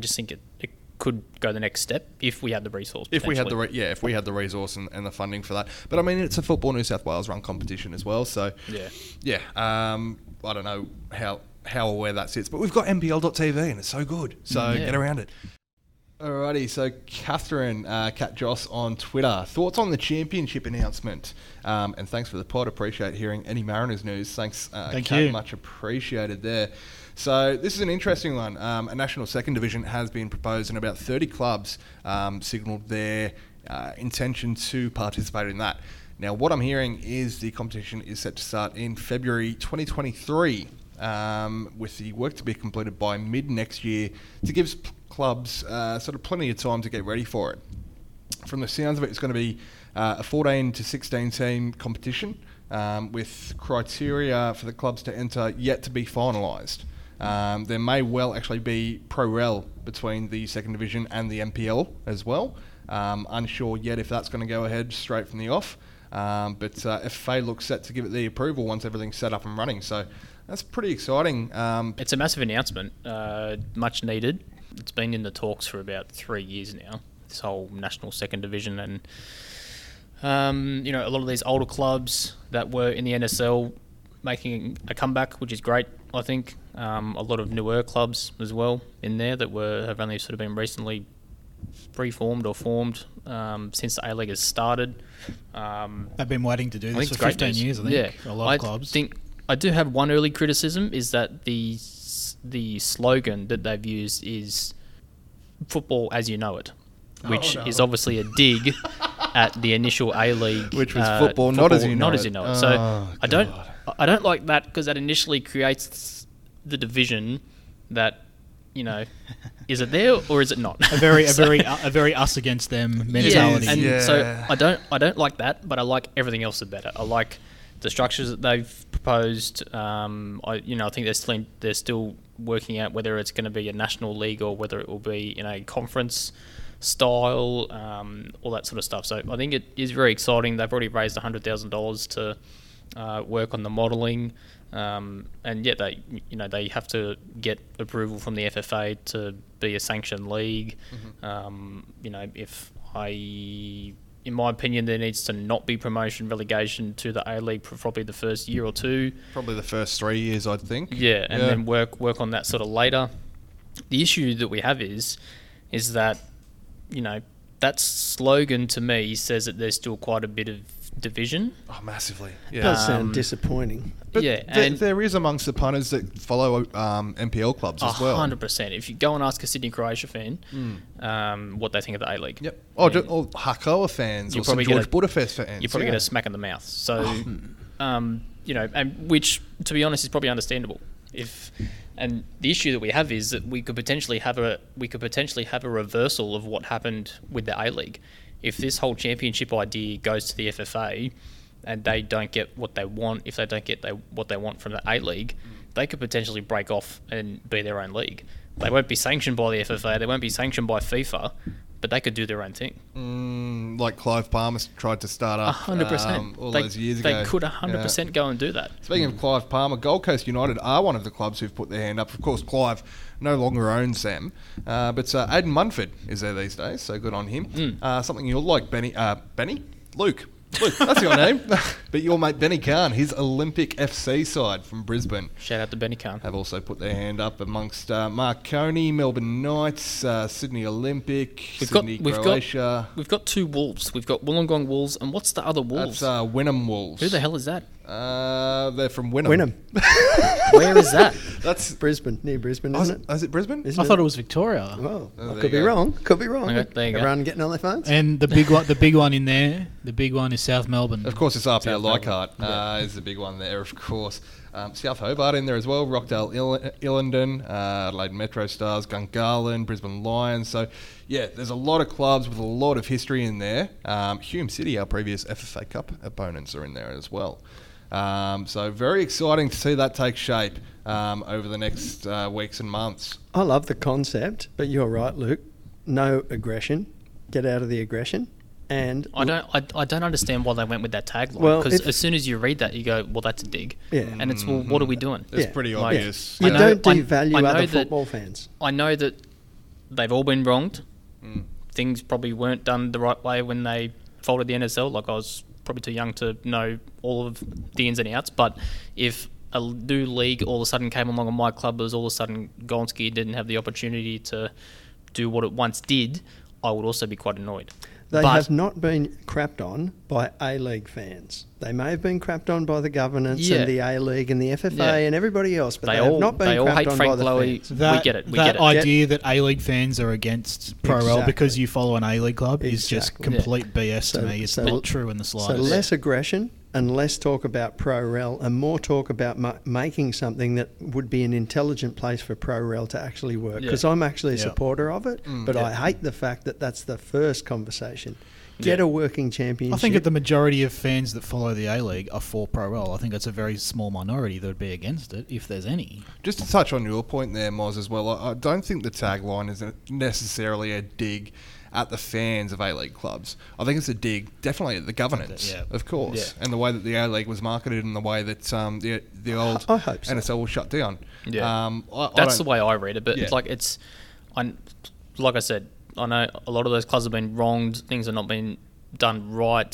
just think it could go the next step if we had the resource. If we had the resource and the funding for that. But I mean, it's a Football New South Wales run competition as well, so I don't know how aware that sits, but we've got NPL.tv and it's so good, so get around it. Alrighty, so Catherine Cat Joss on Twitter, thoughts on the championship announcement, and thanks for the pod, appreciate hearing any Mariners news. Thanks, Cat, much appreciated there. So this is an interesting one. A national second division has been proposed and about 30 clubs signalled their intention to participate in that. Now what I'm hearing is the competition is set to start in February 2023, with the work to be completed by mid next year, to give clubs sort of plenty of time to get ready for it. From the sounds of it, it's going to be a 14 to 16 team competition, with criteria for the clubs to enter yet to be finalised. There may well actually be pro-rel between the second division and the NPL as well. Unsure yet if that's going to go ahead straight from the off. But FFA looks set to give it the approval once everything's set up and running. So that's pretty exciting. It's a massive announcement, much needed. It's been in the talks for about 3 years now, this whole national second division. And, you know, a lot of these older clubs that were in the NSL making a comeback, which is great, I think. A lot of newer clubs as well in there that have only sort of been recently reformed or formed since the A-League has started. They've been waiting to do this for 15 years, I think, yeah. A lot of clubs. I do have one early criticism, is that the slogan that they've used is football as you know it, which is obviously a dig at the initial A-League. Which was football not as you know it. So I don't like that, because that initially creates the division that, you know, is it there or is it not? A very us against them mentality. Yeah. So I don't like that, but I like everything else better. I like the structures that they've proposed. I think they're still working out whether it's going to be a national league or whether it will be in a conference style, all that sort of stuff. So I think it is very exciting. They've already raised $100,000 to work on the modelling. And yet they have to get approval from the FFA to be a sanctioned league. Mm-hmm. In my opinion, there needs to not be promotion relegation to the A-League for probably the first year or two. Probably the first 3 years, I'd think. Yeah, and then work on that sort of later. The issue that we have is that, you know, that slogan to me says that there's still quite a bit of division. Oh, massively. Yeah. It does sound disappointing. But yeah, there is amongst the punters that follow NPL clubs as well. 100%. If you go and ask a Sydney Croatia fan what they think of the A-League. Yep. Or Hakoa fans or St George Budapest fans. You're probably going to smack in the mouth. So, and which, to be honest, is probably understandable. And the issue that we have is that we could potentially have a reversal of what happened with the A-League. If this whole championship idea goes to the FFA and they don't get what they want, if they don't get what they want from the A-League, they could potentially break off and be their own league. They won't be sanctioned by the FFA, they won't be sanctioned by FIFA, but they could do their own thing. Like Clive Palmer tried to start up 100%. Those years ago. They could 100% go and do that. Speaking of Clive Palmer, Gold Coast United are one of the clubs who've put their hand up. Of course, Clive no longer owns them. But Aidan Munford is there these days, so good on him. Something you'll like, Benny. Luke, that's your name. But your mate Benny Khan, his Olympic FC side from Brisbane. Shout out to Benny Khan. Have also put their hand up amongst Marconi, Melbourne Knights, Sydney Olympic, Croatia. We've got two Wolves. We've got Wollongong Wolves, and what's the other Wolves? That's Wynnum Wolves. Who the hell is that? They're from Wynnum. Where is that? That's Brisbane, near Brisbane, isn't it? Is it Brisbane? I thought it was Victoria. Well, I could be wrong. Okay, everyone getting on their phones. And the big one is South Melbourne. Of course, it's RPL Leichhardt is the big one there, of course. South Hobart in there as well, Rockdale Illingdon, Adelaide Metro Stars, Gungahlin, Brisbane Lions. So, yeah, there's a lot of clubs with a lot of history in there. Hume City, our previous FFA Cup opponents, are in there as well. So very exciting to see that take shape over the next weeks and months. I love the concept, but you're right, Luke. No aggression. Get out of the aggression. And I don't understand why they went with that tagline. Well, because as soon as you read that, you go, well, that's a dig. Yeah. And it's, well, what are we doing? It's pretty obvious. Like, I know other football fans. I know that they've all been wronged. Things probably weren't done the right way when they folded the NSL. Like, I was probably too young to know all of the ins and outs, but if a new league all of a sudden came along and my club was all of a sudden Gonski didn't have the opportunity to do what it once did, I would also be quite annoyed. They have not been crapped on by A-League fans. They may have been crapped on by the governance and the A-League and the FFA and everybody else, but they have not been crapped on by the fans. We get it. That A-League fans are against Pro-Rel because you follow an A-League club is just complete BS to me. It's not true in the slightest. So less aggression and less talk about Pro-Rel and more talk about making something that would be an intelligent place for Pro-Rel to actually work. Because I'm actually a supporter of it, but I hate the fact that that's the first conversation. Get a working championship. I think that the majority of fans that follow the A-League are for Pro-Rel. I think that's a very small minority that would be against it, if there's any. Just to touch on your point there, Moz, as well, I don't think the tagline is necessarily a dig at the fans of A-League clubs. I think it's a dig, definitely, at the governance, of course, and the way that the A-League was marketed and the way that the old NSL was shut down. Yeah. That's the way I read it, but it's like it's... like I said, I know a lot of those clubs have been wronged, things have not been done right,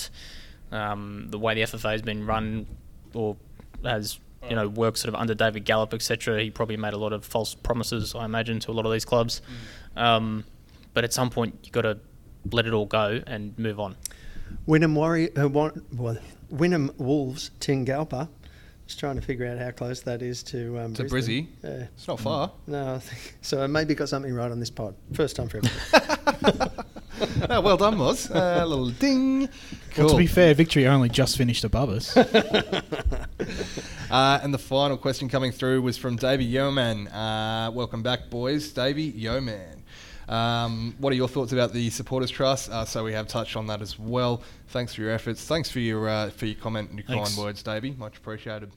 the way the FFA has been run or has, you know, worked sort of under David Gallop, etc. He probably made a lot of false promises, I imagine, to a lot of these clubs. But at some point, you've got to let it all go and move on. Wynnum Wolves, Tingalpa. Just trying to figure out how close that is to Brizzy. Yeah. It's not far. No, I think so. I maybe got something right on this pod. First time for everything. Oh, well done, Moz. A little ding. Cool. Well, to be fair, Victory only just finished above us. And the final question coming through was from Davey Yeoman. Welcome back, boys. Davey Yeoman. What are your thoughts about the Supporters Trust? So we have touched on that as well. Thanks for your efforts. Thanks for your comment and your kind words, Davey. Much appreciated.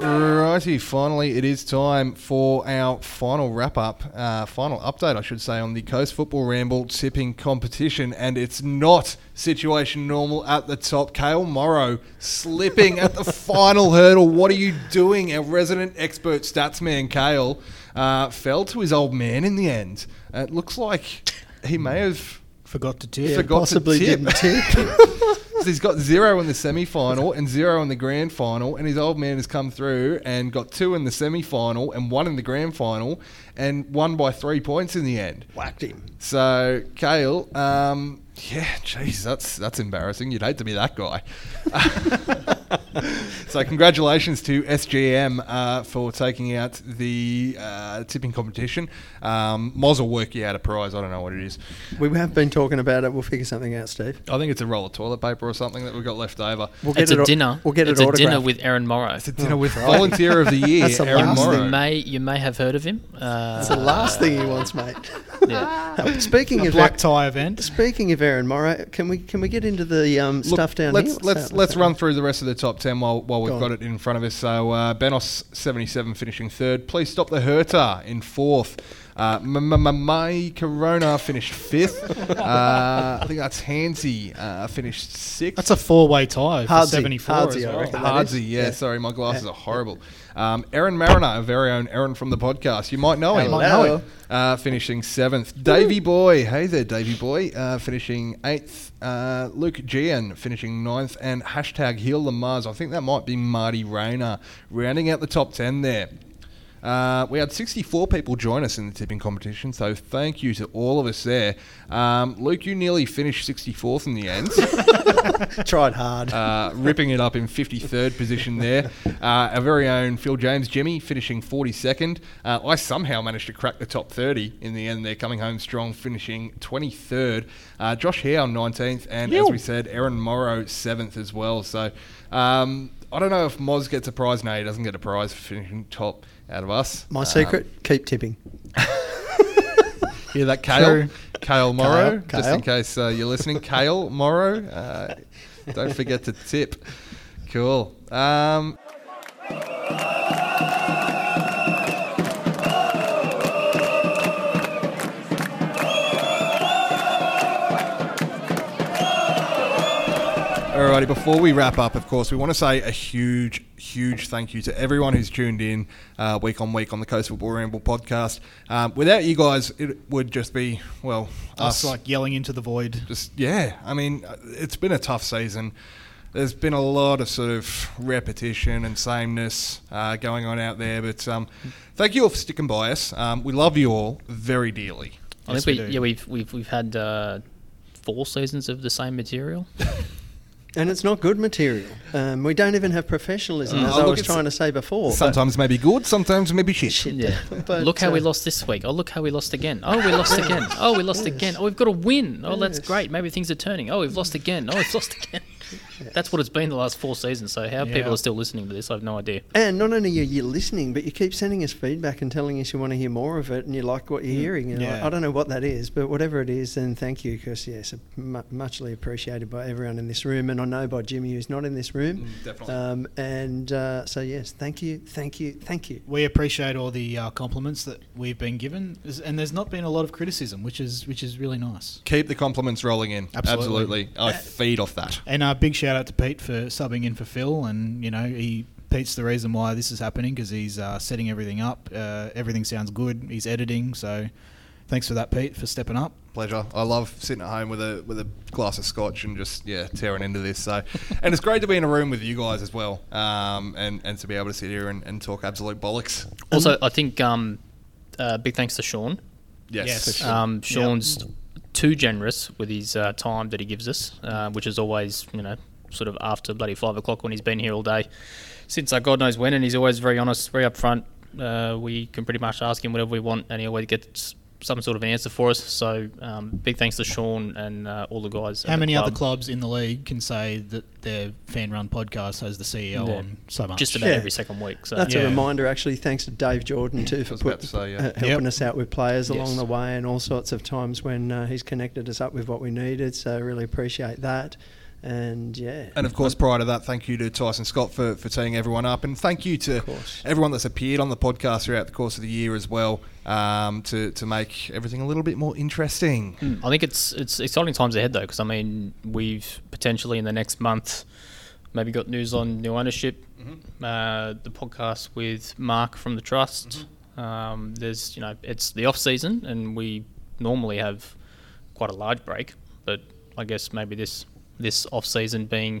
Alrighty, finally it is time for our final wrap-up, final update, I should say, on the Coast Football Ramble tipping competition, and it's not situation normal at the top. Cale Morrow slipping at the final hurdle. What are you doing? Our resident expert stats man, Cale, fell to his old man in the end. It looks like he may have... Forgot to tip. Possibly didn't tip. So he's got 0 in the semi-final and 0 in the grand final, and his old man has come through and got 2 in the semi-final and 1 in the grand final and won by 3 points in the end. Whacked him. So, Cale, geez, that's embarrassing. You'd hate to be that guy. So congratulations to SGM for taking out the tipping competition. Moz will work you out a prize. I don't know what it is. We have been talking about it. We'll figure something out, Steve. I think it's a roll of toilet paper or something that we've got left over. We'll get it a dinner. We'll get it's a dinner with Aaron Morrow. It's a dinner with Volunteer of the Year, Aaron Morrow. You may have heard of him. That's the last thing he wants, mate. Yeah. Speaking of black tie event. Speaking of Aaron Morrow, can we get into the stuff down here? Let's run through the rest of the top 10 while we've got it in front of us. So Benos 77 finishing third. Please Stop the Hurter in fourth. May Corona finished fifth. I think that's Hansy finished sixth. That's a four-way tie for 74. Hardsy, yeah. Sorry, my glasses are horrible. Erin Mariner, our very own Erin from the podcast. You might know him. Finishing seventh. Davey Boy. Hey there, Davey Boy. Finishing eighth. Luke Gian finishing ninth. And hashtag Heal the Mars. I think that might be Marty Rayner rounding out the top 10 there. We had 64 people join us in the tipping competition, so thank you to all of us there. Luke, you nearly finished 64th in the end. Tried hard. Ripping it up in 53rd position there. Our very own Phil James Jimmy finishing 42nd. I somehow managed to crack the top 30 in the end there, coming home strong, finishing 23rd. Josh Howe 19th, and as we said, Aaron Morrow 7th as well. So I don't know if Moz gets a prize. No, he doesn't get a prize for finishing top out of us. My secret, keep tipping. Hear that, Cale? Cale Morrow, just in case you're listening. Cale Morrow, don't forget to tip. Cool. Alrighty, before we wrap up, of course, we want to say a huge thank you to everyone who's tuned in week on week on the Coast Football Ramble podcast. Without you guys, it would just be, well, us like yelling into the void. I mean, it's been a tough season. There's been a lot of sort of repetition and sameness going on out there, but thank you all for sticking by us. We love you all very dearly. I think we've had 4 seasons of the same material. And it's not good material. We don't even have professionalism, as I was trying to say before. Sometimes maybe good, sometimes maybe shit. Yeah. But look how we lost this week. Oh, look how we lost again. Oh, we lost again. Oh, we lost again. Oh, we've got a win. Oh, that's great. Maybe things are turning. Oh, we've lost again. Oh, we've lost again. That's what it's been the last four seasons, so how people are still listening to this, I have no idea. And not only are you listening, but you keep sending us feedback and telling us you want to hear more of it and you like what you're hearing. And I don't know what that is, but whatever it is, then thank you, because, yes, muchly appreciated by everyone in this room, and I know by Jimmy, who's not in this room. Definitely. So, yes, thank you. We appreciate all the compliments that we've been given, and there's not been a lot of criticism, which is really nice. Keep the compliments rolling in. Absolutely. I feed off that. And a big shout out to Pete for subbing in for Phil, and Pete's the reason why this is happening, because he's setting everything up. Everything sounds good. He's editing, so thanks for that, Pete, for stepping up. Pleasure. I love sitting at home with a glass of scotch and just tearing into this. So, and it's great to be in a room with you guys as well, and to be able to sit here and talk absolute bollocks. Also, I think big thanks to Sean. Yes. Sean's too generous with his time that he gives us, which is always sort of after bloody 5 o'clock when he's been here all day since God knows when, and he's always very honest, very upfront. We can pretty much ask him whatever we want, and he always gets some sort of an answer for us. So big thanks to Sean and all the guys. How many other clubs in the league can say that their fan-run podcast has the CEO on so much? Just about every second week. So that's a reminder, actually. Thanks to Dave Jordan too for helping us out with players along the way, and all sorts of times when he's connected us up with what we needed. So really appreciate that. And of course, prior to that, thank you to Tyson Scott for teeing everyone up, and thank you to everyone that's appeared on the podcast throughout the course of the year as well, to make everything a little bit more interesting. I think it's exciting times ahead though, because I mean, we've potentially in the next month maybe got news on new ownership, the podcast with Mark from the Trust. There's it's the off season, and we normally have quite a large break, but I guess maybe this off-season being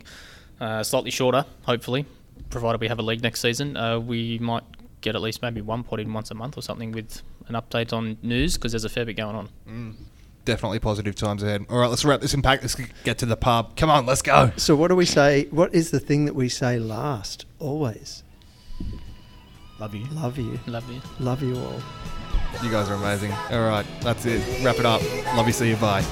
slightly shorter, hopefully, provided we have a league next season, we might get at least maybe one pod in once a month or something with an update on news, because there's a fair bit going on. Definitely positive times ahead. All right, let's wrap this in pack. Let's get to the pub. Come on, let's go. So what do we say? What is the thing that we say last, always? Love you. Love you. Love you. Love you all. You guys are amazing. All right, that's it. Wrap it up. Love you, see you, bye.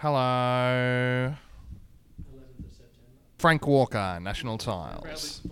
Hello. 11th of September. Frank Walker, National Tiles.